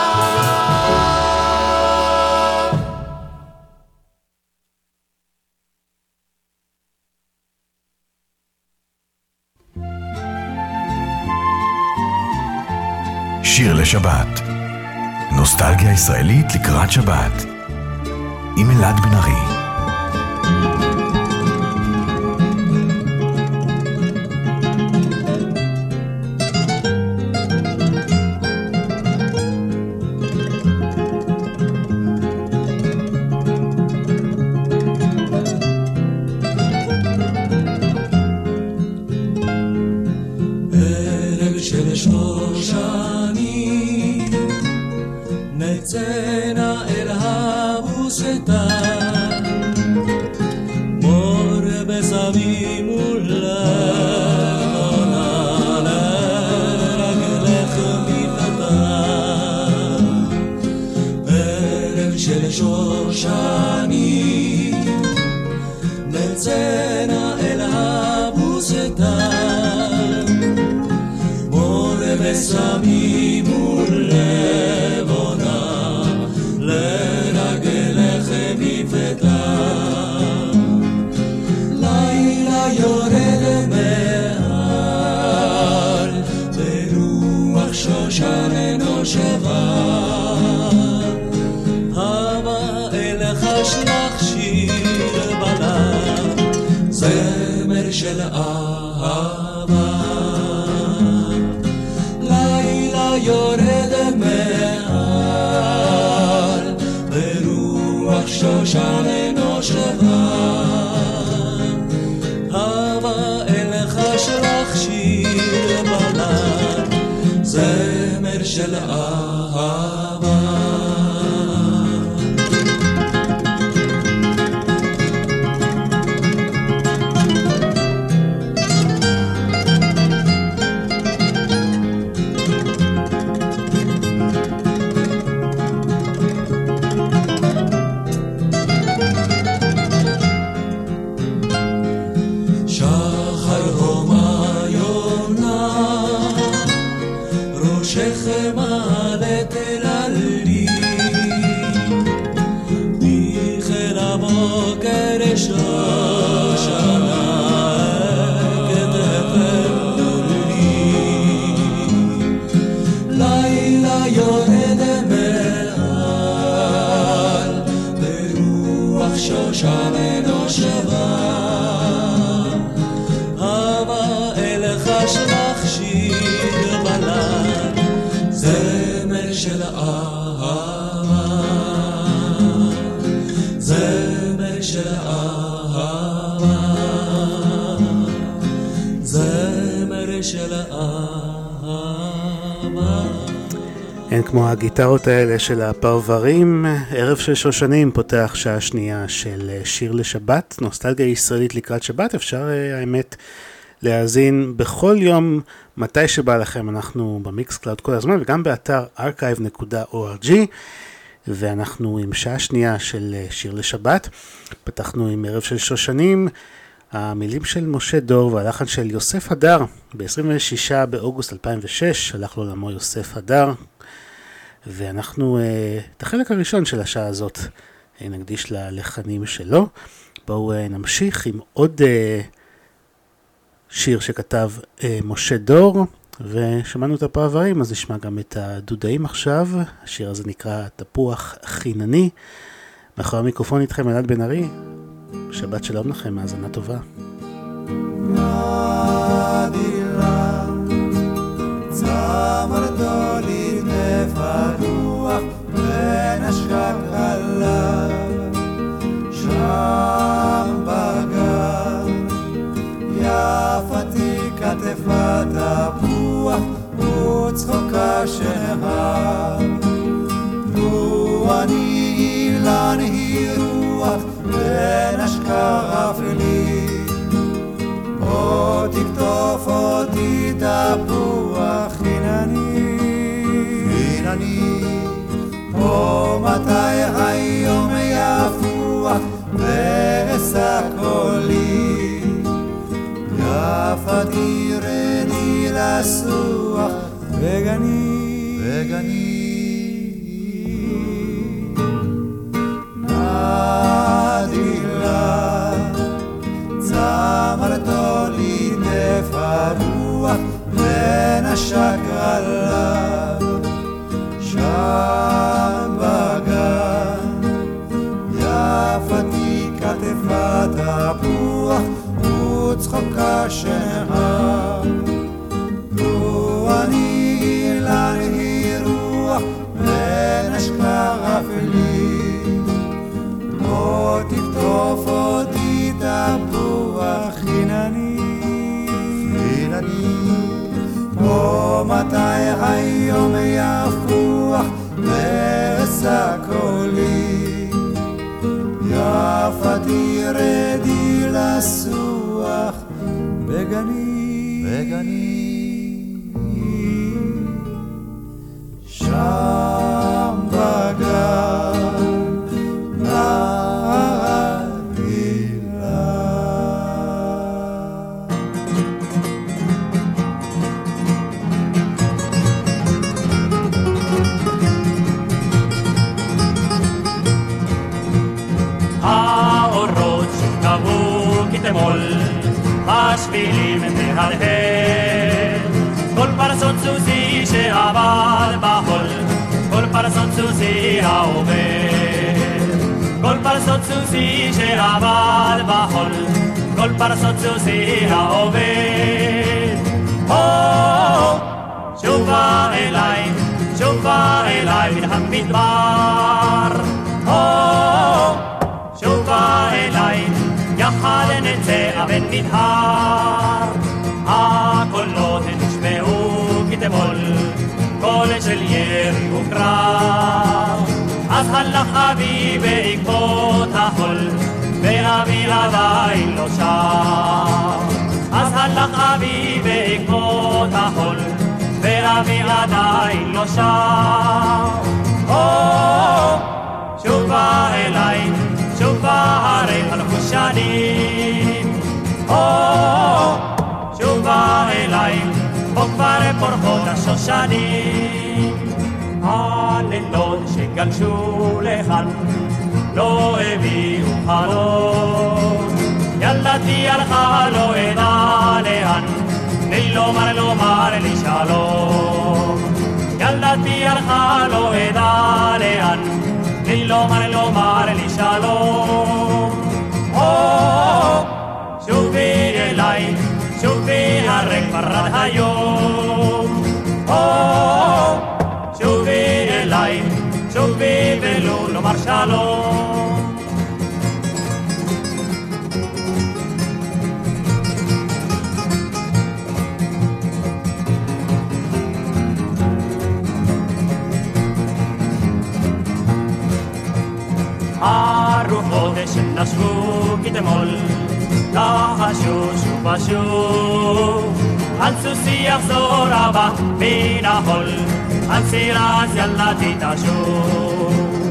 שיר לשבת, נוסטלגיה ישראלית לקראת שבת, עם אלעד בנאגי. יורד מהר שושרנו שבה אבא אלך שלח שיר בלב זמר של אבא לילה יורד מעל ברוח שושרנו שבה של אהבה. שחר הומה יונה שכם עלת אל עלי דיחל הבוקר שושנה כתפם דולי לילה יורד מעל ברוח שושננו שבה אבא אלך שלח שיר בלב זמר של אהבה, זמר של אהבה, זמר של אהבה. אין כמו הגיטרות האלה של הפרברים. ערב של שושנים פותח שעה שנייה של שיר לשבת, נוסטלגיה ישראלית לקראת שבת. אפשר האמת להאזין בכל יום מתי שבא לכם, אנחנו במיקס קלאוד כל הזמן וגם באתר ארכייב נקודה או אר ג'י, ואנחנו עם שעה שנייה של שיר לשבת. פתחנו עם ערב של שושנים, המילים של משה דור והלחן של יוסף הדר. ב-עשרים ושישה באוגוסט אלפיים ושש הלך לעולמו יוסף הדר, ואנחנו את החלק הראשון של השעה הזאת נקדיש ללחנים שלו. בואו נמשיך עם עוד שיר שכתב אה, משה דור, ושמענו את הפרברים, אז נשמע גם את הדודאים עכשיו. השיר הזה נקרא תפוח חינני. מאחורי המיקרופון איתכם אלעד בנאגי. שבת שלום לכם, האזנה טובה. נדירה צמר דוליר נפלוח ונשקר עליו שם בגר יפתי כתפת הפוח וצחוקה שנהר רועני אילן היא רוח ונשקה אפרילי או תקטוף אותי תפוח חינני חינני או מתי היום יפוח ועשה קולי יפתי רדי לסוח וגני וגני נדילה צמרתו לי נפרוח ונשק עליו שם בגן יפתי כתפת הפוח צחוקה שנהר רועני אילן היא רוח ונשקר אפלי לא תקטוף אותי תפוח חינני חינני או מתי היום יפוח ועשה קולי יפתי רדי לסוף בגני בגני שם בגן נדילה האורות שכתבו כתמול השבילים מהרהר כל פרסות סוזי מי שעבד בחול, כל פרסון סוסי העובד. כל פרסון סוסי שעבד בחול, כל פרסון סוסי העובד. שובה אליי, שובה אליי מן המדבר. שובה אליי, יחד נצא מן מדבר. הקולות נשמעו כתמול, קול של ירי וקרב. אז הלך אבי בעקבות החול, ואבי עדיין לא שב. אז הלך אבי בעקבות החול, ואבי עדיין לא שב. שובה אליי, שובה הרי הלכו שנים. שובה אליי, פה כבר פורחות השושנים. הלילות שגלשו לכאן לא הביאו חלום. ילדתי הלכה לא ידעה לאן, לי לומר לומר לי שלום. ילדתי הלכה לא ידעה לאן, לי לומר לומר לי שלום. שובי אליי, שובי הרי כבר היום. שובי אליי, שובי ולא לומר שלום. הרוחות שנשבו כתמול לחשו שוב ושוב. על סוסי יחזור אבא מן החול, על סירה אז ילדתי תשוב.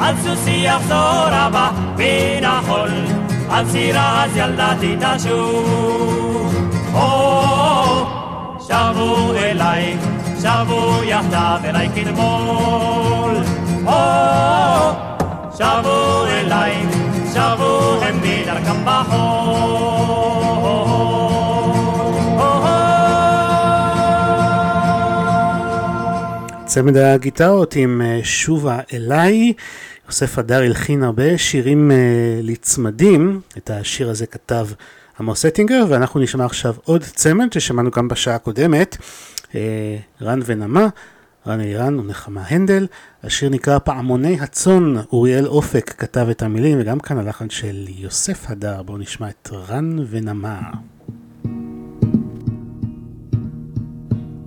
על סוסי יחזור אבא מן החול, על סירה אז ילדתי תשוב. שבו אליי, שבו יחדיו אליי כתמול. שבו אליי, שבו הם בדרכם בחור. צמד הגיטרות עם שובה אליי. יוסף הדר הלחין הרבה שירים לצמדים. את השיר הזה כתב עמוס אטינגר, ואנחנו נשמע עכשיו עוד צמד ששמענו גם בשעה הקודמת. רן ונמה. רן אירן ונחמה הנדל, השיר נקרא פעמוני הצון, אוריאל אופק כתב את המילים וגם כאן הלחן של יוסף הדר, בואו נשמע את רן ונמה.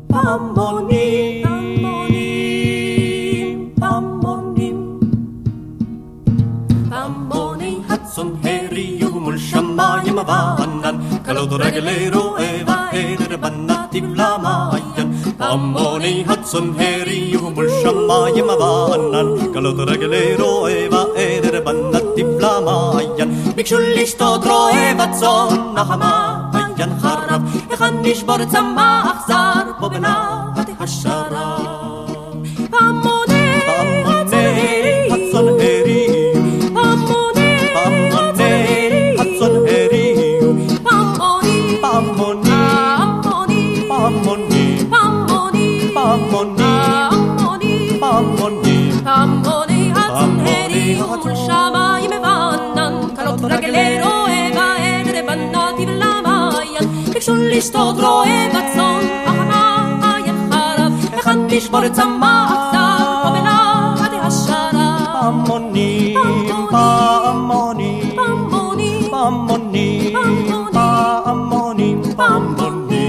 פעמונים, פעמונים, פעמונים, פעמוני הצון הריו מול שמיים וענן, קלות רגלי רואה ועדר בנתיב למעיין. פעמוני הצון הריו מול שמיים וענן, קלות רגלי רואה ועדר בנתיב למעיין. ביקשו לשתות רואה בצון, המעיין חרב, איך נשבור צמא אכזר פה בנת השרב. פעמוני הצון הריו, Pamoni, Pamoni, Pamoni, Hatzunheri, Hul Shamayim Vannan, Kalot Ragelero, Eva, Edre, Bannativ, Lamayan, Bikshun Lishtot, Roe, Batzon, Ahamayan, Harav, Echan Tishbor, Tzama, Akhtar, Omela, Hade Hashara. Pamoni, Pamoni, Pamoni, Pamoni, Pamoni, Pamoni.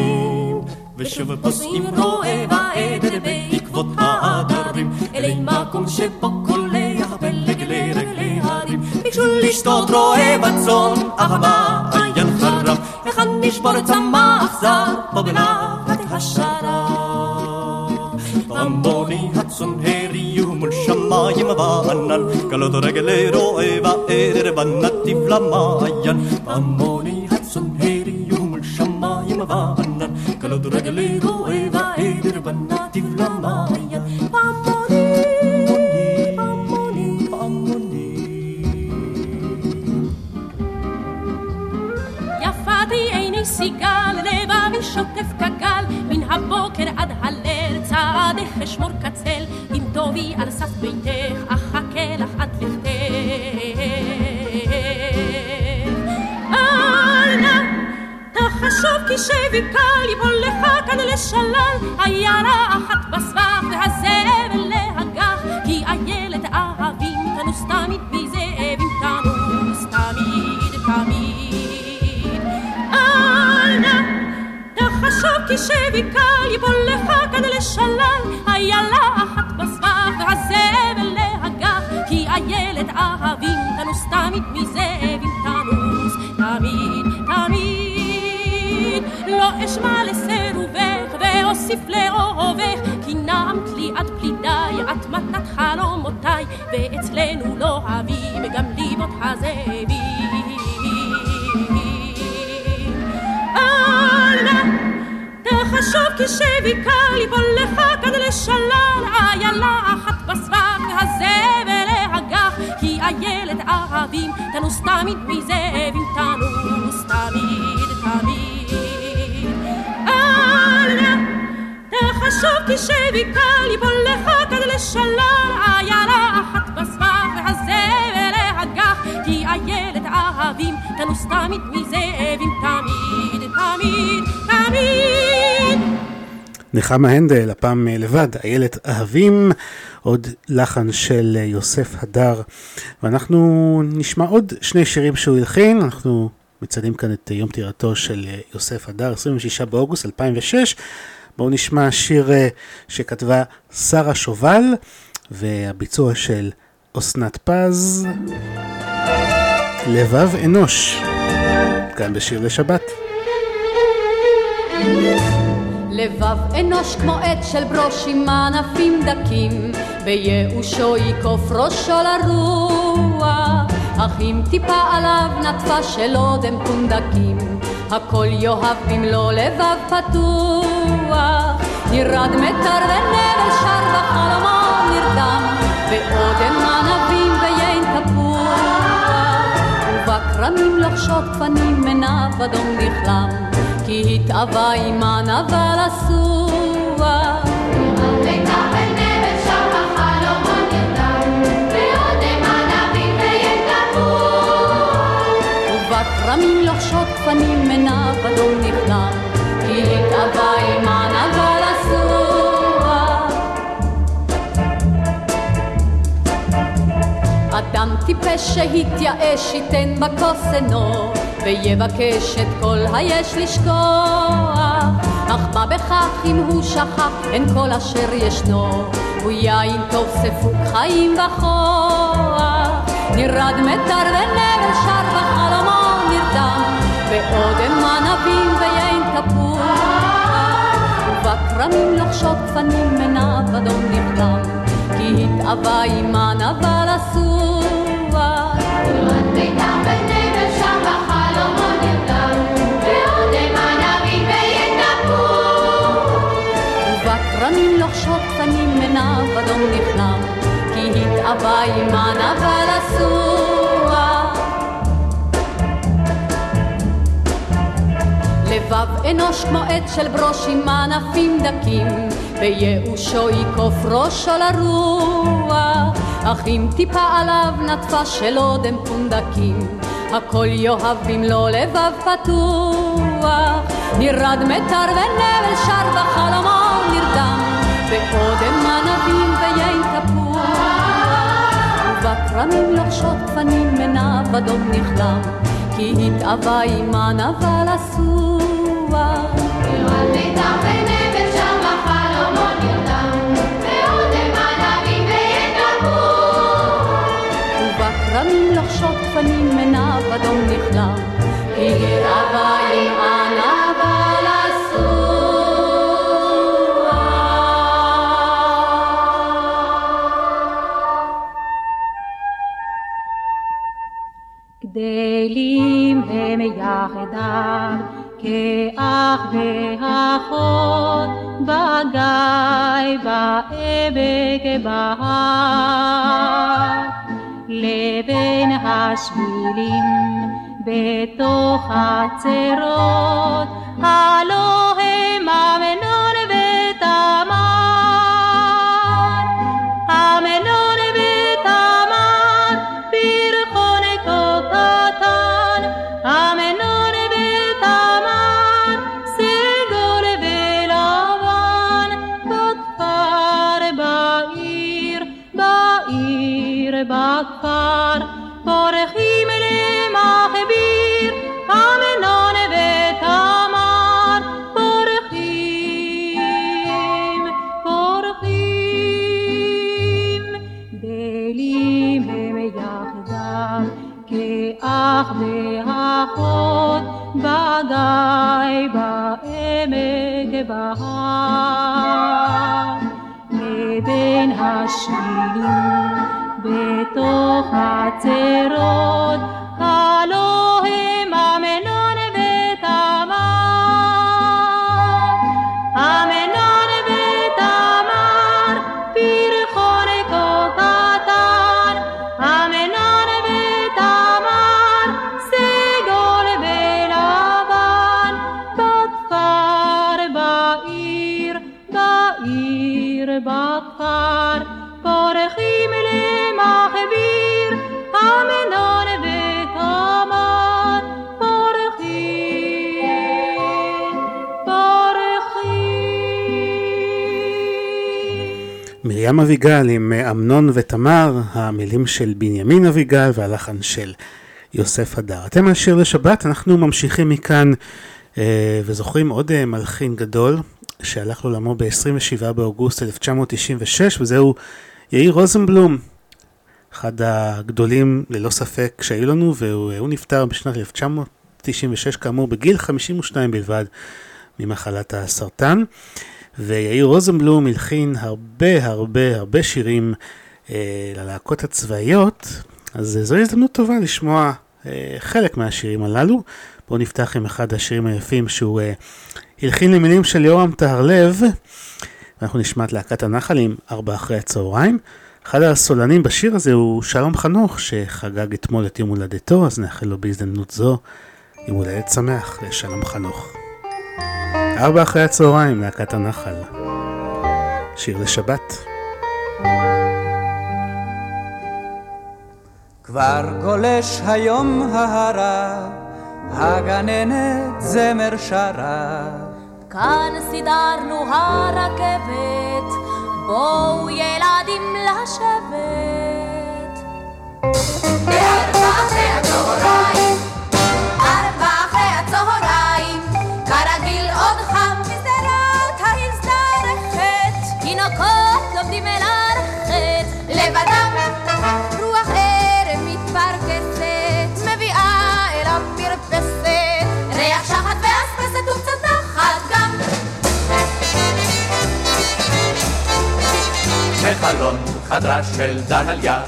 ושוב פוסעים רואה ועדר בעקבות העדרים אלי מקום שבו קולח ולגלי רגלי הרים. ביקשו לשתות רואה בצון, אהבה עיין חרב, וכאן נשבור צמא אכזר פה בנחת השרב. פעמוני הצון הריו מול שמיים וענן, קלות רגלי רואה ועדר בנתיב למעיין. פעמוני הצון הריו מול שמיים וענן, קלות רגלי רואה ועדר בנתיב למעיין. פעמוני, פעמוני, פעמוני. יפתי עיני סיגל, לבבי שוטף כגל, מן הבוקר עד הליל צער. אני על סף ביתך אחכה לך עד לכתך אל נא תחשוב כי שביטל יבוא לך כאן לשלל הירה אחת בסבך והזבל להגח כי איילת אהבים תנוס תמיד בזאבים תנוס תמיד תמיד אל נא תחשוב כי שביטל יבוא לך כאן לשלל הירה אחת והזבל להגח כי איילת אהבים תנוס תמיד מזאבים תנוס תמיד תמיד לא אשמע לסירובך ואוסיף לאהובך כי נעמת לי עד פלידיי את מתנת חלומותיי ואצלנו לא אוהבים גם ליבות הזאבים אללה תחשוב כי שביקה ליבול לך כאן לשלל איילה אחת בסבך והזבל להגח כי איילת אהבים תנוס תמיד מזאבים תנוס תמיד תמיד אללה תחשוב כי שביקה ליבול לך כאן לשלל איילה אחת בסבך והזבל להגח כי איילת אהבים תנוס תמיד מזאבים תמיד תמיד תמיד נחמה הנדל, הפעם לבד, איילת אהבים, עוד לחן של יוסף הדר, ואנחנו נשמע עוד שני שירים שהוא הלחין, אנחנו מציינים כאן את יום פטירתו של יוסף הדר, עשרים ושישה באוגוסט אלפיים ושש, בואו נשמע שיר שכתבה שרה שובל, והביצוע של אסנת פז, לבב אנוש, כאן בשיר לשבת. לבב אנוש כמו עץ של ברוש עם ענפים דקים בייאושו ייקוף ראשו לרוח אך אם טיפה עליו נטפה של אודם פונדקים הכל יאהב במלוא לבב פתוח ירד מטר ונבל שר בחלומו נרדם ואודם ענבים ויין תפוח ובקרמים לוחשות פנים מנב אדום נכלם כי התאווה אימן אבל אסורה ובטח בנבל שם בחלומון ירדם ועוד אמן אבים ויתבו ובקרמים לוחשות כפנים מנב אדום נכנע כי התאווה אימן אבל אסורה אדם טיפש שהתייאש ייתן בכוס אינו ויבקש את כל היש לשכוח אך מה בכך אם הוא שכח אין כל אשר ישנו הוא יין טוב ספוק חיים וכוח נרד מטר ונבל שר בחלומו נרדם ועוד הם ענבים ויין תפוח ובקרמים לוחשות כפנים מנב אדום נרדם כי התאווה עם ענבל אסור נרד מטר ונבל שר בחלומו רמים לוחשות פנים מנב אדום נכנם כי התאווה אימן אבל אסורה לבב אנוש כמו עץ של ברוש עם ענפים דקים וייאושו יקוף ראשו לרוח אך אם טיפה עליו נטפה של אודם פונדקים הכל יאהב במלוא לבב פתוח נרד מטר ונבל שר בחלומו נרדם ועודם ענבים ויין תפוח ובקרמים לוחשות כפנים מנב אדום נכלם כי התאווה אימן אבל אסורה נרד מטר ונבל שר בחלומו נרדם ועודם ענבים ויין תפוח ובקרמים לוחשות כפנים מנב אדום נכלם כי התאווה אימן אבל אסורה גדלים הם יחדיו כאח ואחות בגיא בעמק בהר לבין השבילים בתוך הצרות הלא הם אמנון ותמר שבכפר עורכים למחביר, אמנון ותמר עורכים, עורכים דלים הם יחדם כאח ואחות בגיא בעמק בהר בין השבילים בתוך הצרות הלא הם אמנון ותמר, אמנון ותמר פרחון כקטן, אמנון ותמר סגול בלבן בכפר בעיר, בעיר בכפר פורחים למחביר, אמנון ותמר פורחים, פורחים. מרים אביגל עם אמנון ותמר, המילים של בנימין אביגל והלחן של יוסף הדר. אתם על שיר לשבת, אנחנו ממשיכים מכאן וזוכרים עוד מלחין גדול שהלך לעולמו ב-עשרים ושבעה באוגוסט אלף תשע מאות תשעים ושש, וזהו יאיר רוזנבלום, אחד הגדולים ללא ספק שהיו לנו, והוא נפטר בשנת אלף תשע מאות תשעים ושש כאמור בגיל חמישים ושתיים בלבד ממחלת הסרטן. ויאיר רוזנבלום הלחין הרבה הרבה הרבה שירים אה, ללהקות הצבאיות, אז זו הזדמנות טובה לשמוע אה, חלק מהשירים הללו. בואו נפתח עם אחד השירים היפים שהוא אה, הלחין למילים של יורם תהר לב, ואנחנו נשמע את להקת הנחלים ארבע אחרי הצהריים. אחד הסולנים בשיר הזה הוא שלום חנוך, שחגג אתמול את יום הולדתו, אז נאחל לו בהזדמנות זו יום הולדת שמח לשלום חנוך. ארבע אחרי הצהריים, להקת הנחל, שיר לשבת. כבר גולש היום ההרה, הגננת זמר שרה, כאן סידרנו הרכבת, בואו ילדים לשבת. בארבע אחרי הצהריים, ארבע אחרי הצהריים, כרגיל עוד חם בסדרות ההזדרכת, תינוקות לומדים אל הרחת, לבדם רוח ערב מתפרקסת, מביאה אל המרפסת, ריח שחת ואספסת וקצת נחת גם. בחלון חדרה של דנליה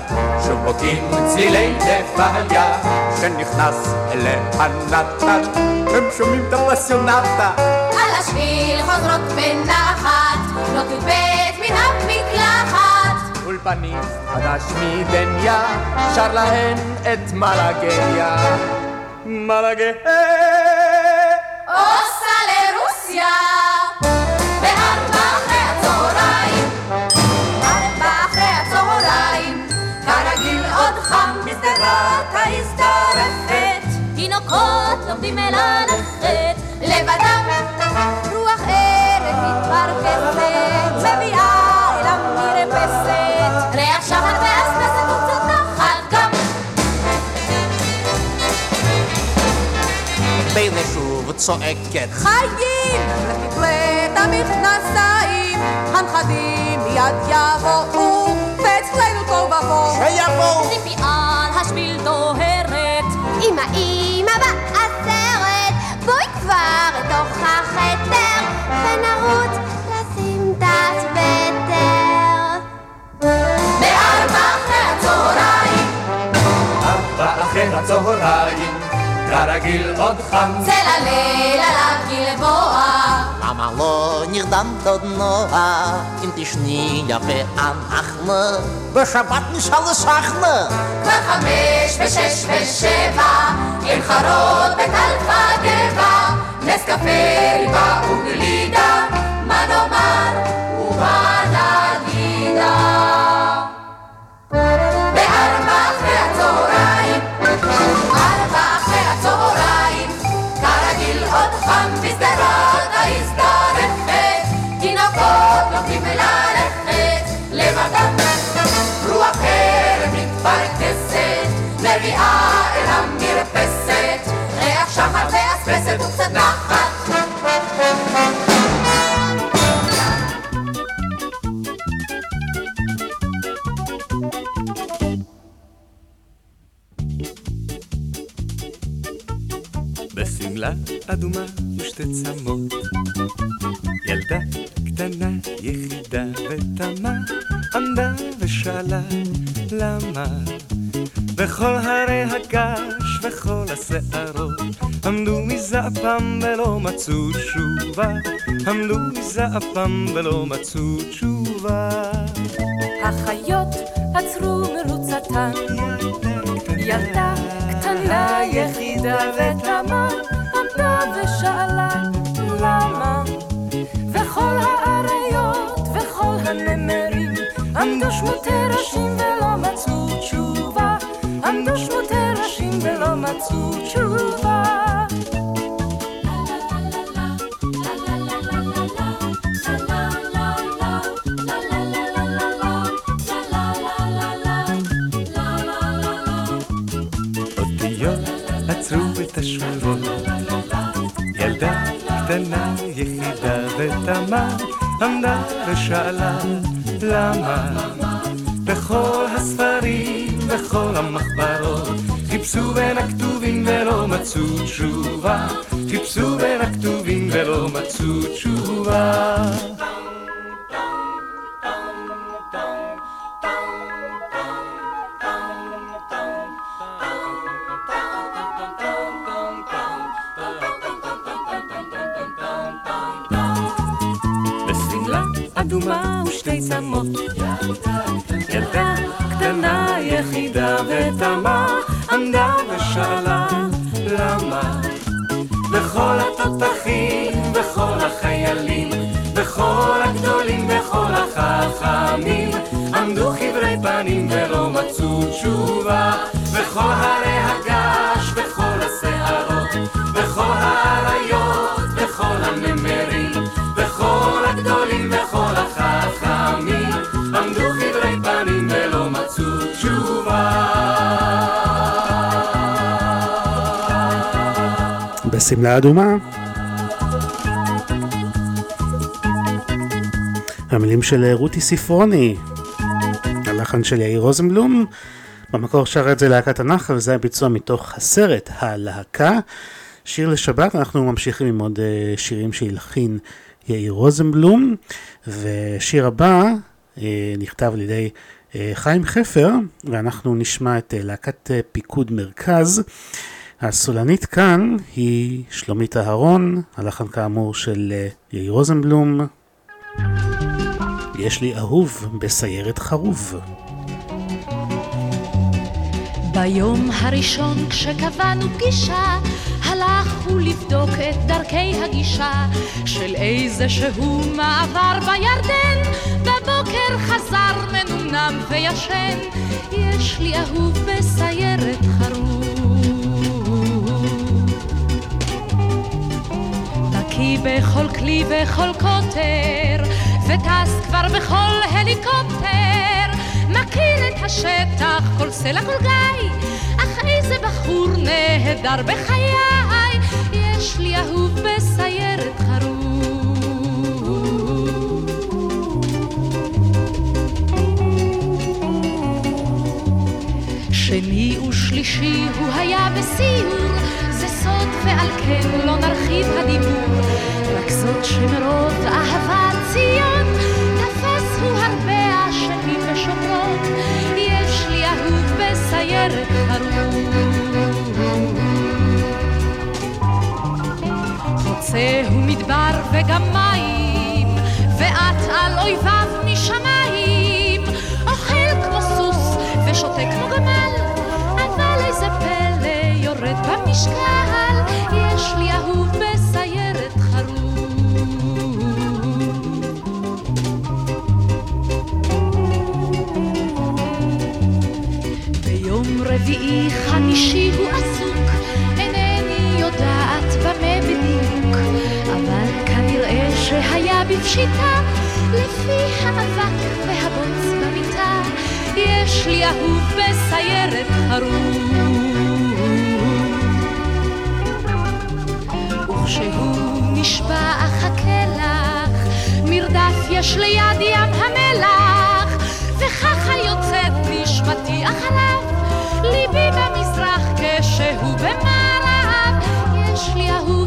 שופוקים צלילי דפליה, שנכנס אליה נתן הם שומעים את הפסיונטה, על השביל חוזרות בנחת, לא תודבט מן המקלחת, ולפנים חדש מדניה שר להן את מלאגיה, מלאגיה עושה לרוסיה. תינוקות לומדים אל הנחת, לבדם רוח ערב מתפרקסת, מביאה אל המרפסת, ריח שחת ואספסת וקצת נחת גם. והנה שוב צועקת חיים, לתת המכנסיים, הנכדים מיד יבואו, ואצלנו טוב עבור שיבואו, ציפי על השביל דוהרת, אמא אמא בעצרת, בואי כבר לתוך החתר, ונרוץ לסמטת בטר. בארבע אחרי הצהריים, ארבע אחרי הצהריים, כרגיל עוד חם צללי ללב גלבוע, למה לא נרדם דוד נועה, אם תשני יפה אנחנו בשבת נשאל לשחנה. כבר חמש ושש ושבע, אין חרות בתלפה גבע, נס קפה ריבה וגלידה, מה נאמר ומה נגידה. בארבע אחרי הצהריים, ארבע אחרי הצהריים, כרגיל עוד חם בסדרת ההזדרכת, תינוקות לומדים ללכת, לבדם רוח ערב מתפרקסת, שמלה אדומה ושתי צמות, ילדה קטנה יחידה ותמה, עמדה ושאלה למה. וכל הרי הגש וכל השערות עמדו מזעפם ולא מצאו תשובה, עמדו מזעפם ולא מצאו תשובה. החיות עצרו מרוצתן, ילדה קטנה יחידה ותמה, עמדה ושאלה למה. וכל האריות וכל הנמרים עמדו שמותי ראשים ולא מצאו תשובה, עמדו שמותי ראשים ולא מצאו תשובה. ילדה קטנה יחידה ותמה, עמדה ושאלה למה. בכל הספרים וכל המחברות חיפשו בין הכתובים ולא מצאו תשובה, חיפשו בין הכתובים ולא מצאו תשובה. אדומה ושתי צמות, ילדה קטנה יחידה ותמה, עמדה ושאלה למה. וכל התותחים וכל החיילים וכל הגדולים וכל החכמים עמדו חברי פנים ולא מצאו תשובה. וכל הרי הגש וכל השערות וכל האריות וכל הנמרים וכל הגדולים וכל החכמים עמדו חברי פנים ולא מצאו תשובה. בשמלה אדומה, המילים של רותי סיפרוני, הלחן של יאיר רוזנבלום, במקור שרה את זה להקת הנחל, וזה הביצוע מתוך הסרט הלהקה. שיר לשבת, אנחנו ממשיכים עם עוד שירים שהלחין יאיר רוזנבלום, ושיר הבא נכתב על ידי חיים חפר, ואנחנו נשמע את להקת פיקוד מרכז. הסולנית כאן היא שלומית אהרון, הלחן כאמור של יאיר רוזנבלום. יש לי אהוב בסיירת חרוב. ביום הראשון כשקבענו פגישה, הלכו לבדוק את דרכי הגישה של איזה שהוא מעבר בירדן. בבוקר חזר מנומנם וישן, יש לי אהוב בסיירת חרוב. בקי בכל כלי וכל כותר, וטס כבר בכל הליקופטר, מכיר את השטח כל סלע כל גיא, אך איזה בחור נהדר בחיי, יש לי אהוב בסיירת חרוב. שני ושלישי הוא היה בסיור, זה סוד ועל כן לא נרחיב הדיבור, רק זאת שמרות אהבה ציון, תפס הוא הרבה השנים ושומרות, יש לי אהוב בסיירת חרוב. חוצה הוא מדבר וגם מים, ואת על אויביו משמיים, אוכל כמו סוס ושותה כמו גמל, אבל איזה פלא יורד במשקל, יש לי אהוב בסיירת חרוב. ביום רביעי חמישי הוא עסוק, אינני יודעת במה בדיוק, אבל כנראה שהיה בפשיטה, לפי האבק והבוץ במיטה, יש לי אהוב בסיירת חרוב. וכשהוא נשבע אחכה לך, מרדף יש ליד ים המלח, וככה יוצאת נשמתי אחריו, ליבי במזרח כשהוא במערב, יש לי אהוב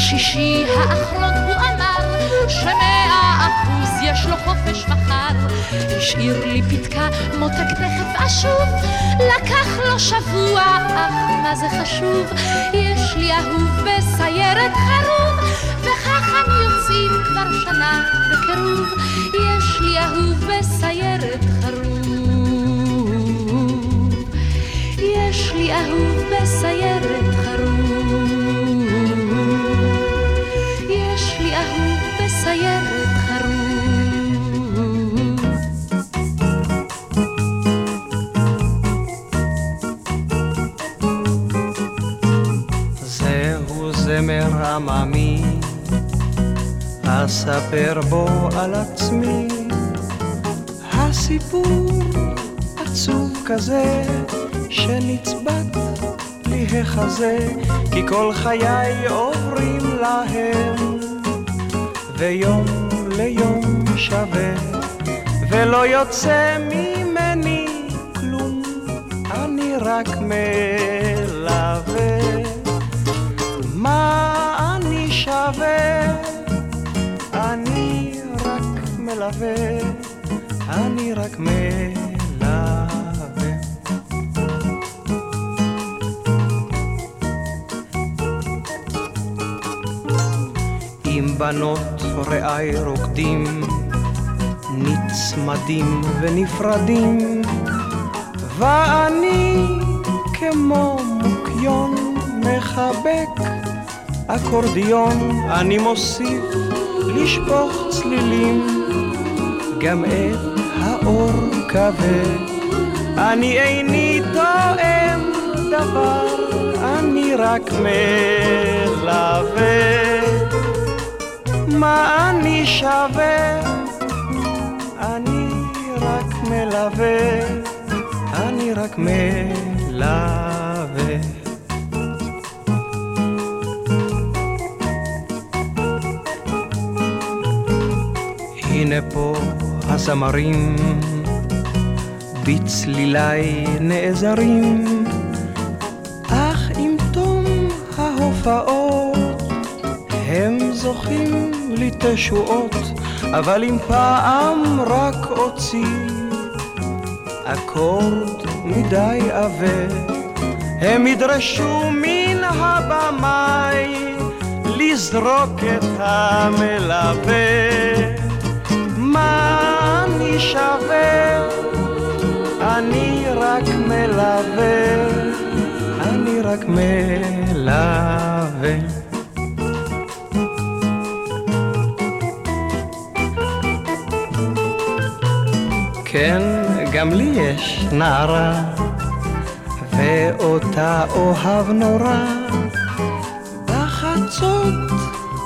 בשישי האחרון הוא אמר שמאה אחוז יש לו חופש מחר. השאיר לי פתקה מותק תכף אשוב, לקח לו שבוע אך מה זה חשוב, יש לי אהוב בסיירת חרוב וכך הם יוצאים כבר שנה בקירוב, יש לי אהוב בסיירת חרוב, יש לי אהוב בסיירת חרוב, סיירת חרוב. זהו זמר עממי, אספר בו על עצמי, הסיפור עצוב כזה שנצבט לי החזה, כי כל חיי עוברים להם ויום ליום שווה, ולא יוצא ממני כלום, אני רק מלווה. מה אני שווה? אני רק מלווה, אני רק מלווה. עם בנות רעי רוקדים, נצמדים ונפרדים, ואני כמו מוקיון מחבק אקורדיון, אני מוסיף לשפוך צלילים, גם את האור כבד, אני איני תואם דבר, אני רק מלווה. מה אני שווה? אני רק מלווה, אני רק מלווה. הנה פה הזמרים בצלילי נעזרים, אך עם תום ההופעות הם זוכים לי תשועות, אבל אם פעם רק הוציא אקורד מדי עווה, הם ידרשו מן הבמאי לזרוק את המלווה. מה אני שווה? אני רק מלווה, אני רק מלווה. כן, גם לי יש נערה, ואותה אוהב נורא, בחצות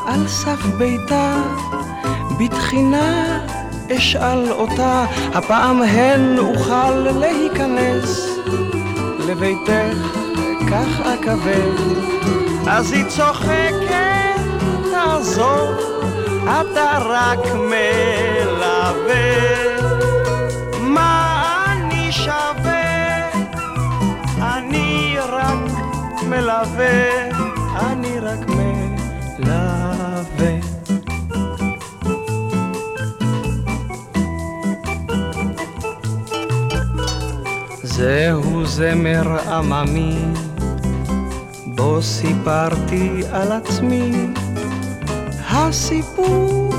על סף ביתה, בתחינה אשאל אותה, הפעם הן אוכל להיכנס לביתך, כך אקווה. אז היא צוחקת, תעזוב, אתה רק מלווה. מלווה, אני רק מלווה. זהו זמר עממי, בו סיפרתי על עצמי, הסיפור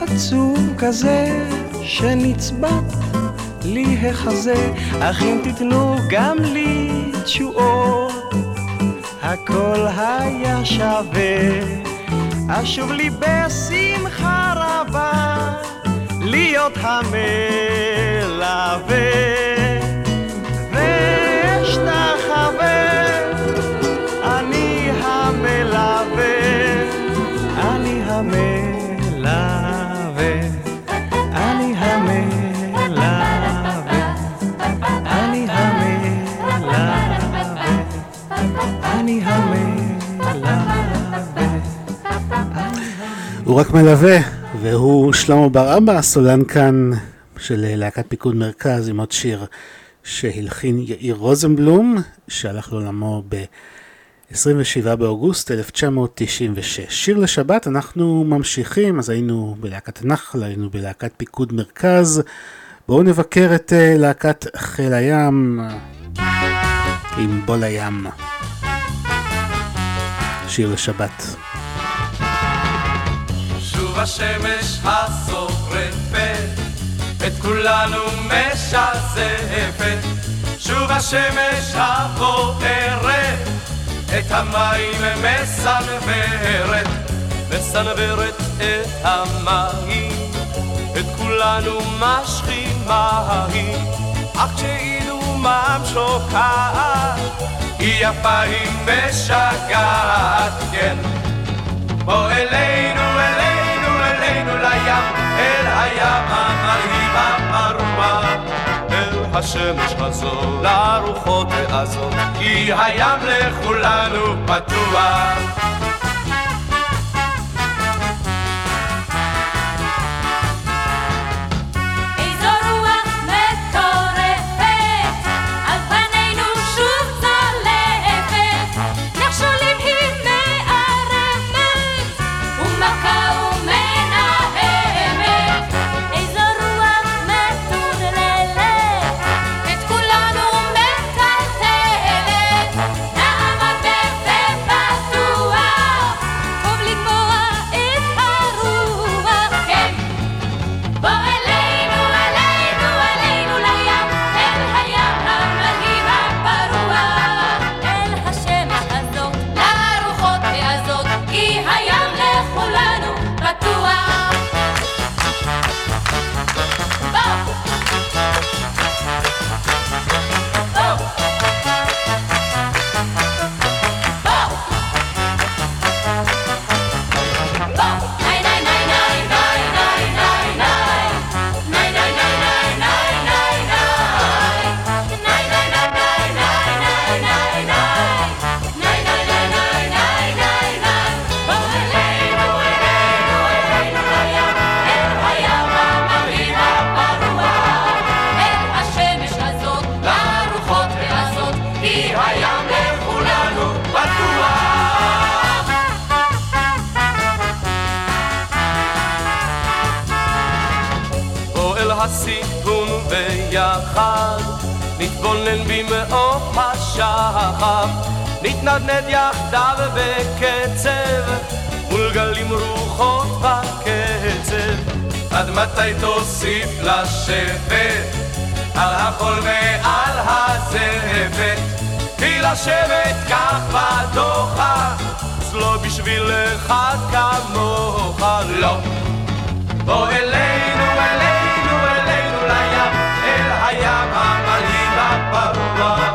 עצוב כזה שנצבט לי החזה, אך אם תתנו גם לי תשועות הכל היה שווה, אשוב לי בשמחה רבה, להיות המלווה, ואשתחווה, אני המלווה, אני המלווה, אני המלווה. הוא רק מלווה, והוא שלמה בר אבא, סולן כאן של להקת פיקוד מרכז, עם עוד שיר שהלחין יאיר רוזנבלום, שהלך לעולמו עשרים ושבעה באוגוסט אלף תשע מאות תשעים ושש. שיר לשבת, אנחנו ממשיכים, אז היינו בלהקת נחל, היינו בלהקת פיקוד מרכז, בואו נבקר את להקת חיל הים עם בול הים. שיר לשבת. שוב השמש הסורפת את כולנו משזפת, שוב השמש הבוערת את המים מסנברת, מסנברת את המים את כולנו משכימה היא, אך כשאילו ממשוקעת היא יפה היא משגעת, כן בוא אלינו אלינו אלינו לים, אל הים המרהיב המרומם, השמש חזור לרוחות העזות, כי הים לכולנו פתוח. איזו רוח מטורפת על פנינו שוב צולפת, נחשולים היא מערפת ומכה ומנהמת, איזו רוח מטורללת נתנד יחדיו בקצב מולגלים רוחות בקצב, עד מתי תוסיף לשבת על החול ועל הזבת, כי לשבת כך בדוחה אז לא בשביל אחד כמוך, לא בוא אלינו אלינו אלינו לים, אל הים המלהיב הפרוע,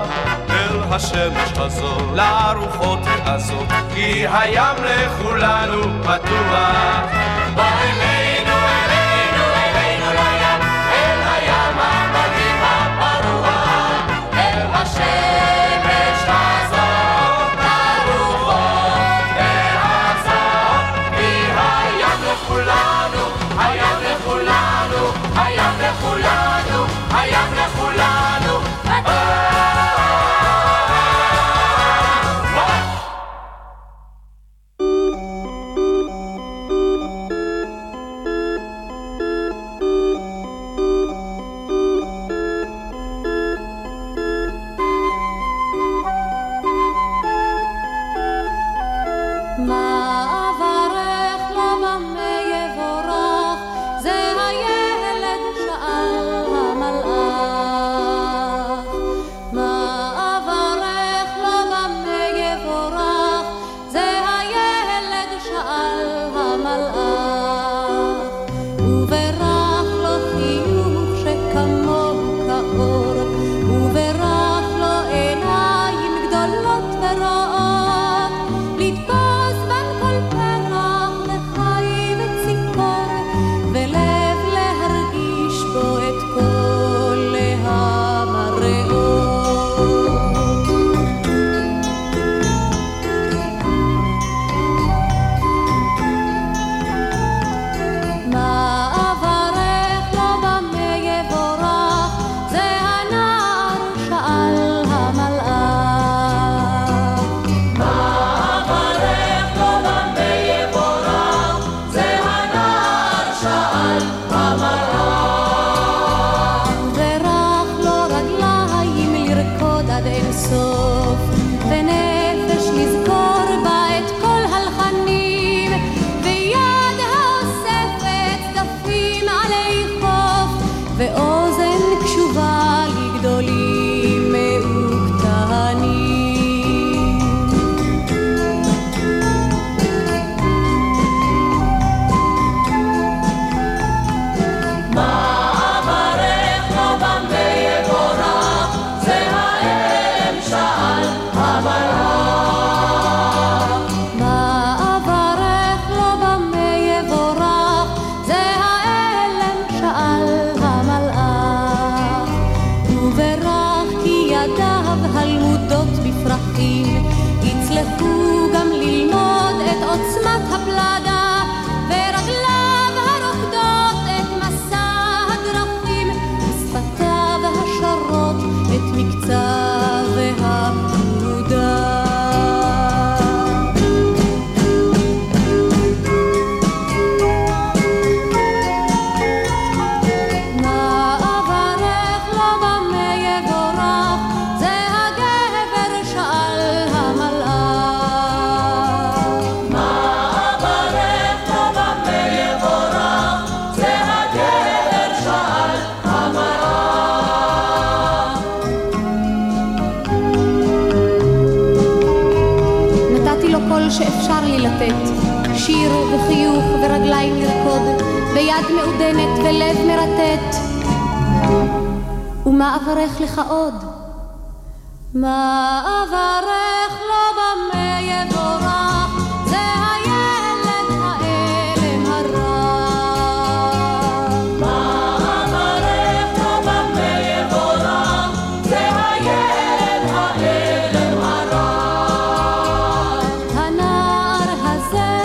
השמש הזו, לרוחות הזאת, כי הים לכולנו פתוח. בוא אלינו, אלינו, אלינו לים, אל הים המלהיב הפרוע, אל השמש הזו, לרוחות הזאת, כי הים לכולנו, הים לכולנו, הים לכולנו, הים לכולנו, פתוח. כל שאפשר לי לתת, שיר וחיוך ורגליים לרקוד, ויד מעודנת ולב מרטט. ומה אברך לך עוד? מה אברך לא במה יבורך, זה הילד האלם הרב. מה אברך לא במה יבורך, זה הילד האלם הרב. הנער הזה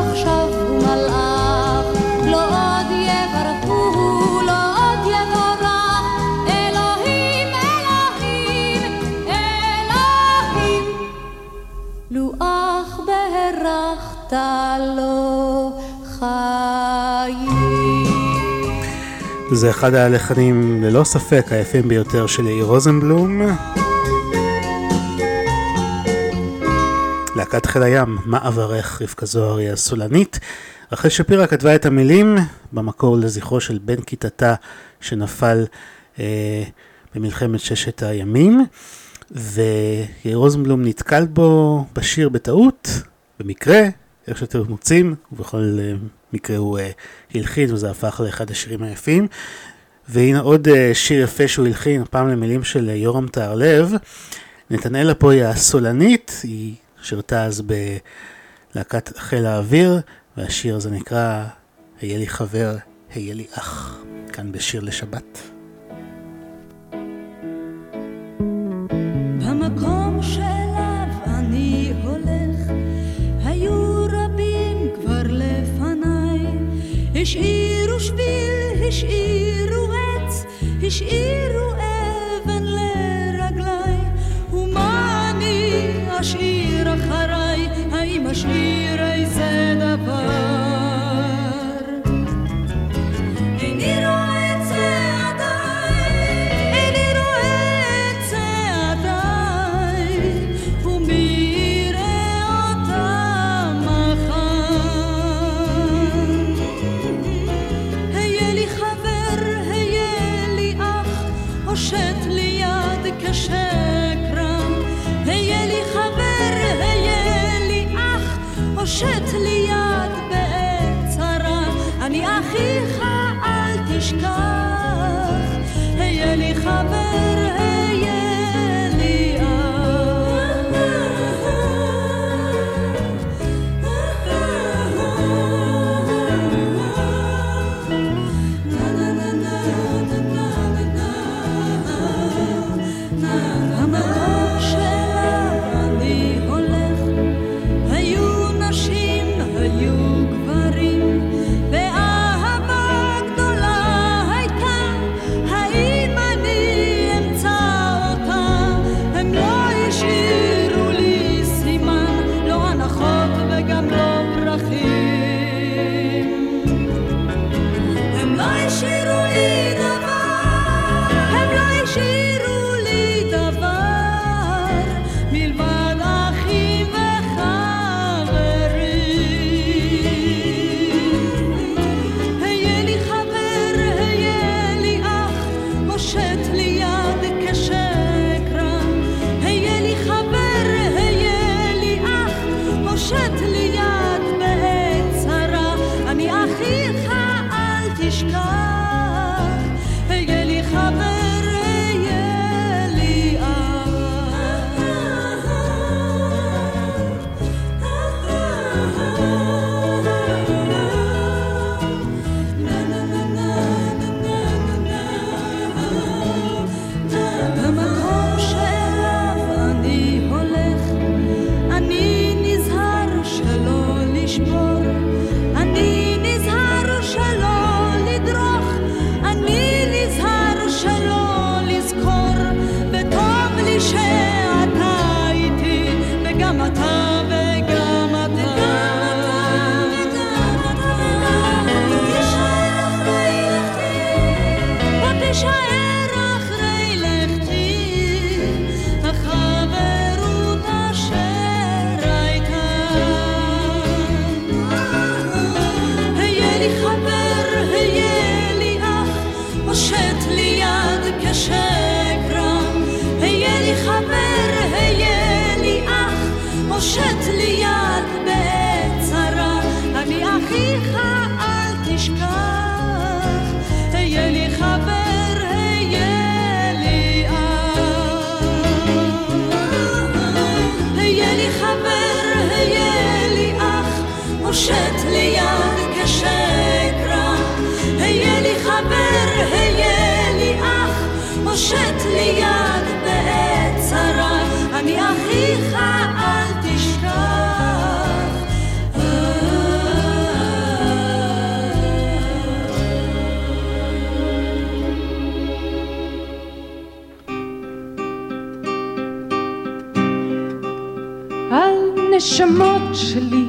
עכשיו הוא מלאך, לא עוד יברכו, לא עוד יבורך. אלוהים, אלוהים, אלוהים, לו אך בהרכת לו חיים. זה אחד הלחנים ללא ספק היפים ביותר של יאיר רוזנבלום. להקת חיל הים, מה אברך, רבקה זוהר היא הסולנית. רחל שפירא כתבה את המילים במקור לזכרו של בן כיתתה שנפל אה, במלחמת ששת הימים, ויאיר רוזנבלום נתקל בו בשיר בטעות, במקרה, איך שאתם מוצאים, ובכל אה, מקרה הוא אה, הלחין, וזה הפך לאחד השירים היפים. והנה עוד אה, שיר יפה שהוא הלחין, הפעם למילים של אה, יורם תהר לב. נתן אלתרמן פה היא הסולנית, היא שירתה אז בלהקת חיל האוויר, והשיר הזה נקרא היה לי חבר, היה לי אח, כאן בשיר לשבת. במקום שאליו אני הולך, היו רבים כבר לפניי, השאירו שביל, השאירו עץ, השאירו אבן לרגליי, ומה אני אשאיר אחריי, האם אשאיר איזה דבר? איני רואה שאת לי יד כשקרה, היה לי חבר, היה לי אח, או שאת לי יד בעצרה, אני אחיך אל תשכח, היה לי חבר, היה לי אח. שאת לי יד בצרה, אני אחיך אל תשכח, היה לי חבר, היה לי אח, היה לי חבר, היה לי אח, מושט לי יד כשקרה, היה לי חבר, היה לי אח, מושט לי יד בצרה, אני אחיך אל תשכח. על נשמות שלי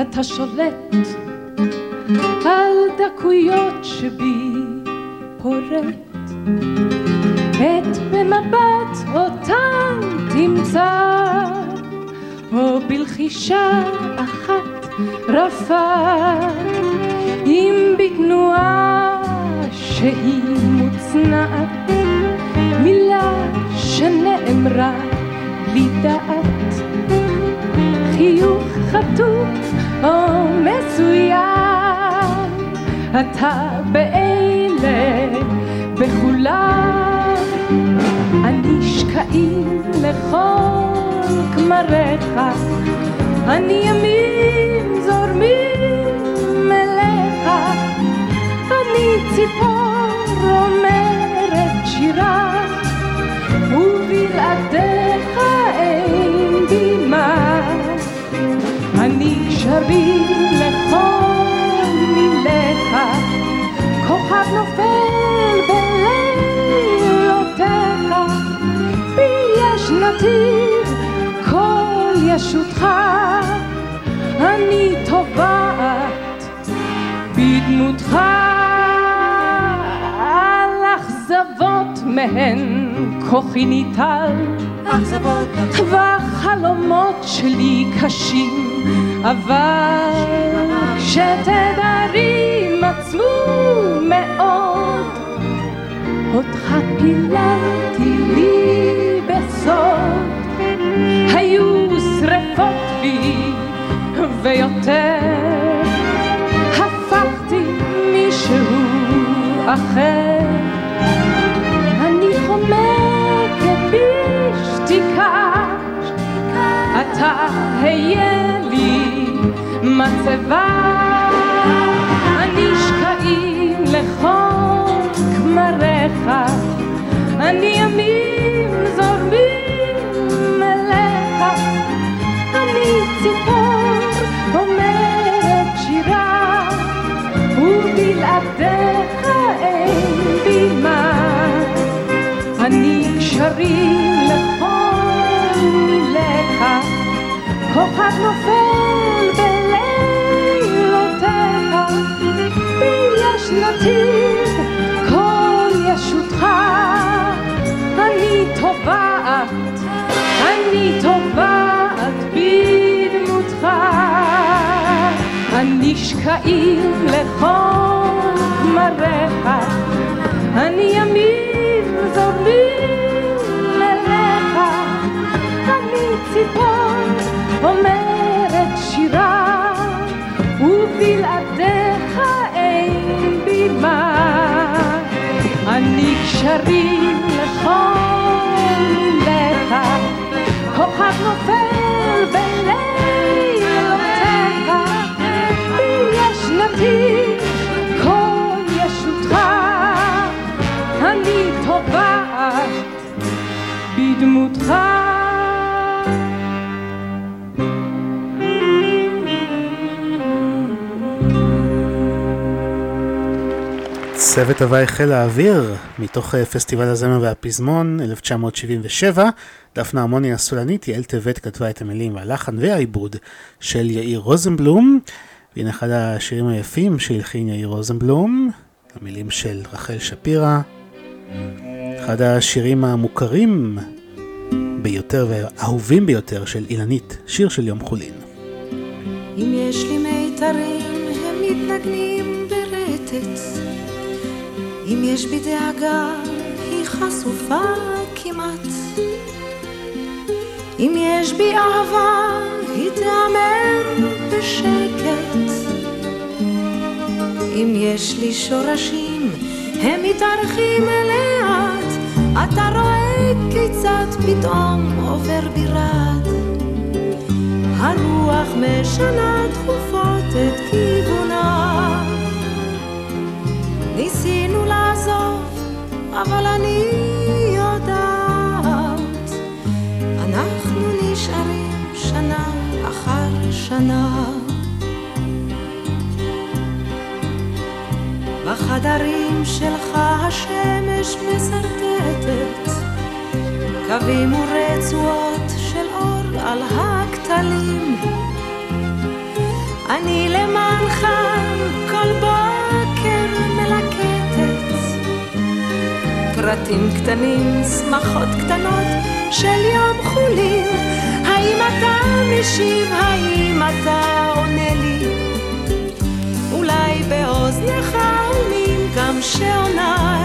אתה שולט, על דקויות שבי פורט, את במבט אותן תמצא, או בלחישה אחת רפה, אם בתנועה שהיא מוצנעת, מילה שנאמרה בלי דעת, חיוך חטוף או מסוים, אתה באלה בכולם, אני שקעים לכל כמריך, אני ימים זורמים אליך, אני ציפור אומרת שירה, ובלעדיך אין בימה, אני שרים לכל מיליך, כוכב נופל בלילותיך, ביש נתיב כל ישותך, אני טובעת בדמותך, על אכזבות מהן כוחי ניטל, והחלומות שלי קשים, אבל כשתדרים עצמו מאוד, אותך פיללתי לי בסוד, היו שרפות בי ויותר, הפכתי מישהו אחר, אני חומקת בשתיקה, אתה היה לי מצבה, אני שקעים לחוק מריך, אני ימים זורמים אליך, אני ציפור אומרת שירה, ובלעדיך אין בימה, אני קשרים לכל מיליך, כוכב נופל בלילותיך, ביש נתיב כל ישותך, אני טובעת, אני טובעת בדמותך, אני שקעים לכל מריך, אני ימים זורמים אליך, אני ציפור אומרת שירה, ובלעדיך אין בימה, אני קשרים לכל מיליך, כוכב נופל בלילותיך, ויש נתיב כל ישותך, אני טובעת בדמותך. צוות הוואי חיל האוויר, מתוך פסטיבל הזמר והפזמון אלף תשע מאות שבעים ושבע, דפנה הרמוני הסולנית, יעל טבת כתבה את המילים והלחן והעיבוד של יאיר רוזנבלום, והנה אחד השירים היפים שהלחין יאיר רוזנבלום, המילים של רחל שפירא, אחד השירים המוכרים ביותר והאהובים ביותר של אילנית, שיר של יום חולין. אם יש לי מיתרים הם מתנגנים ברטט, אם יש בי דאגה, היא חשופה כמעט, אם יש בי אהבה, התאמן בשקט. אם יש לי שורשים הם מתארחים לאט, אתה רואה כיצד פתאום עובר בירת הרוח משנה תכופות את כיוונה. ניסינו לעזוב אבל אני יודעת אנחנו נשארים שנה אחר שנה בחדרים שלך. השמש מסרטטת קווים ורצועות של אור על הכתלים, אני למענך כל בוקר מלקטת פרטים קטנים, שמחות קטנות של יום חולין. האם אתה משיב? האם אתה עונה לי? אולי באוזניך עונים גם שעוניי,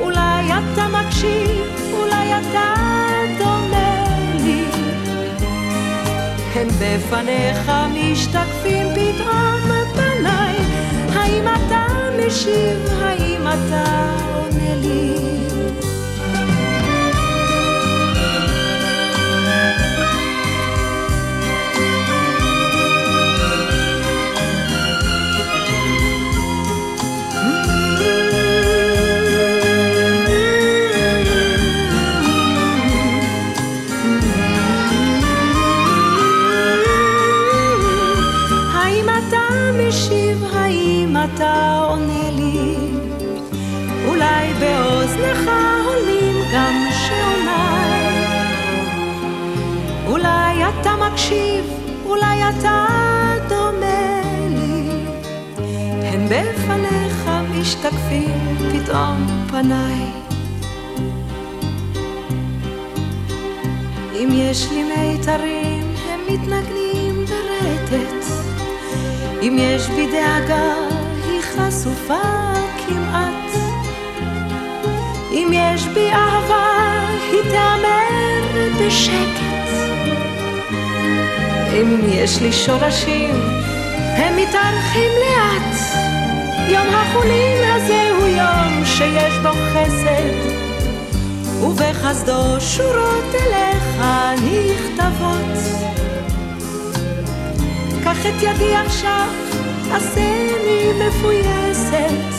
אולי אתה מקשיב, אולי אתה דומה לי. הם בפניך משתקפים פתאום פניי, האם אתה משיב? האם אתה עונה לי? אתה עונה לי, אולי באוזנך עונים גם שעוני, אולי אתה מקשיב, אולי אתה דומה לי. הם בפניך משתקפים פתאום פניי. אם יש לי מיתרים הם מתנגנים ברטט, אם יש בי דאגה חשופה כמעט, אם יש בי אהבה היא תאמר בשקט. אם יש לי שורשים הם מתארחים לאט, יום החולין הזה הוא יום שיש בו חסד, ובחסדו שורות אליך נכתבות. קח את ידי עכשיו עשני מפויסת,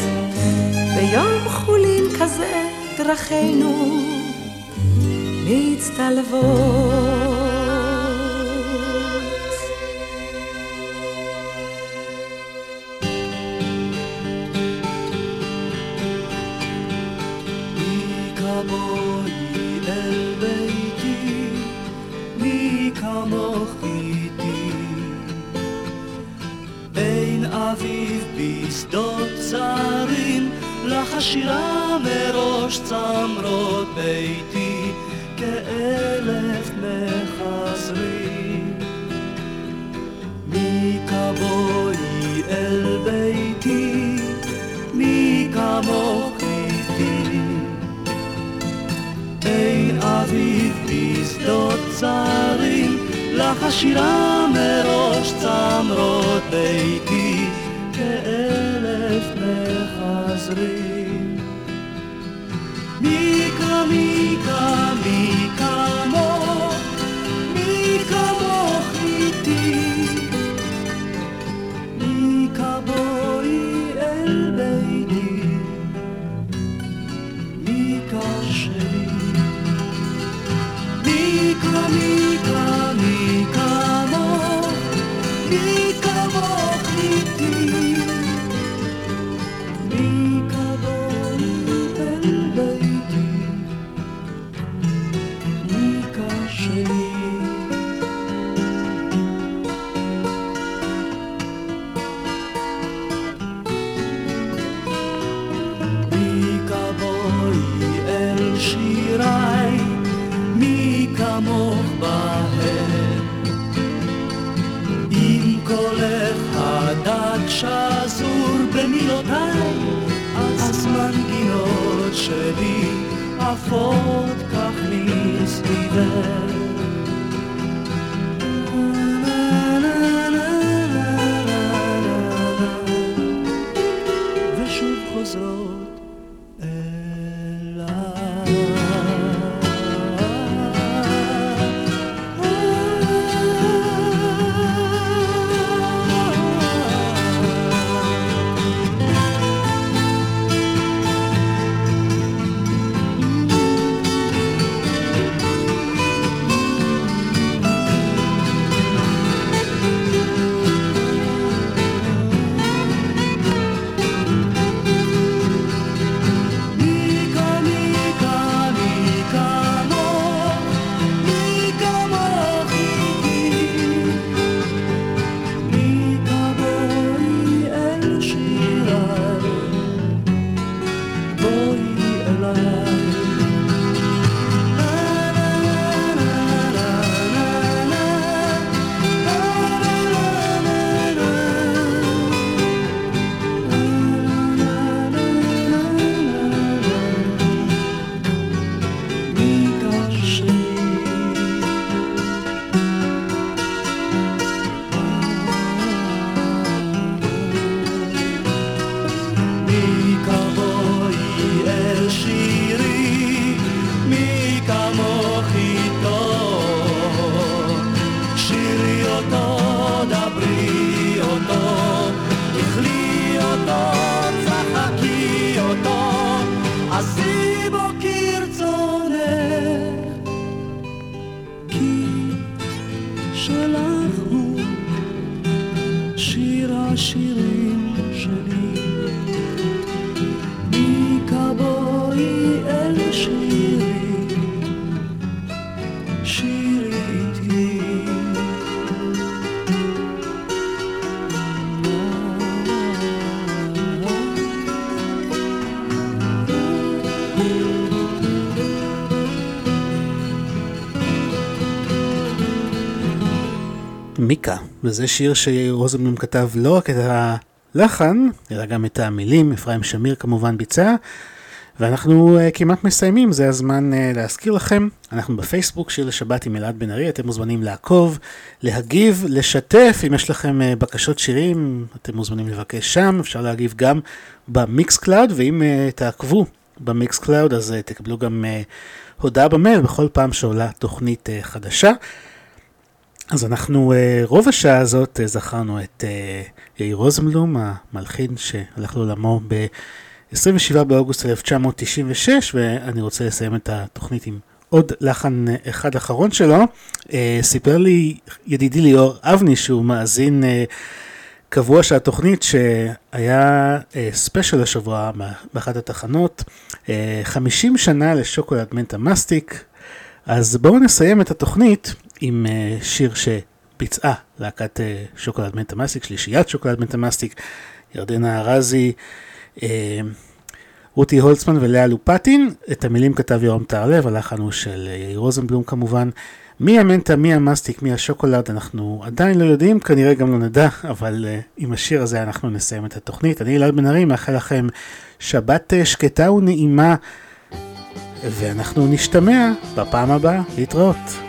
ביום חולין כזה דרכינו מצטלבות. מי כמוני אל ביתי, מי כמוך אביב בשדות צרים, לך השירה מראש צמרות ביתי כאלף מחזרים. מי כמוני אל ביתי, מי כמוך איתי, אין אביב בשדות צרים, לך השירה מראש צמרות ביתי כאלף מחזרים. מי כמיקה, מי כמוך, מי כמוך איתי, מי כבואי אל ביתי, מי כשלי, מי כמיקה שלי, אף עוד כך נסתיבר. שלחנו שיר השירים שלי מקבוי אל שירי שירי איתי מיקה, וזה שיר שרוזנבלום כתב לא רק את הלחן, אלא גם את המילים, אפרים שמיר כמובן ביצע, ואנחנו uh, כמעט מסיימים, זה הזמן uh, להזכיר לכם, אנחנו בפייסבוק שיר לשבת עם אלעד בנאגי, אתם מוזמנים לעקוב, להגיב, לשתף, אם יש לכם uh, בקשות שירים, אתם מוזמנים לבקש שם, אפשר להגיב גם במיקס קלאוד, ואם uh, תעקבו במיקס קלאוד, אז uh, תקבלו גם uh, הודעה במייל, בכל פעם שעולה תוכנית uh, חדשה, אז אנחנו רוב השעה הזאת זכרנו את יאיר רוזנבלום, המלחין שהלך לעולמו ב-עשרים ושבעה באוגוסט אלף תשע מאות תשעים ושש, ואני רוצה לסיים את התוכנית עם עוד לחן אחד אחרון שלו. סיפר לי ידידי ליאור אבני, שהוא מאזין קבוע של התוכנית, שהיה ספיישל השבוע באחת התחנות, חמישים שנה לשוקולד מנטה מסטיק, אז בואו נסיים את התוכנית עם שיר שביצעה להקת שוקולד מנטה מסטיק, שלישיית שוקולד מנטה מסטיק, ירדנה ארזי, רותי הולצמן ולאה לופטין. את המילים כתב יורם תהר לב, הלחן הוא של יאיר רוזנבלום כמובן. מי המנטה, מי המסטיק, מי השוקולד, אנחנו עדיין לא יודעים, כנראה גם לא נדע, אבל עם השיר הזה אנחנו נסיים את התוכנית. אני אלעד בנאגי, מאחל לכם שבת שקטה ונעימה, ואנחנו נשתמע בפעם הבאה. להתראות.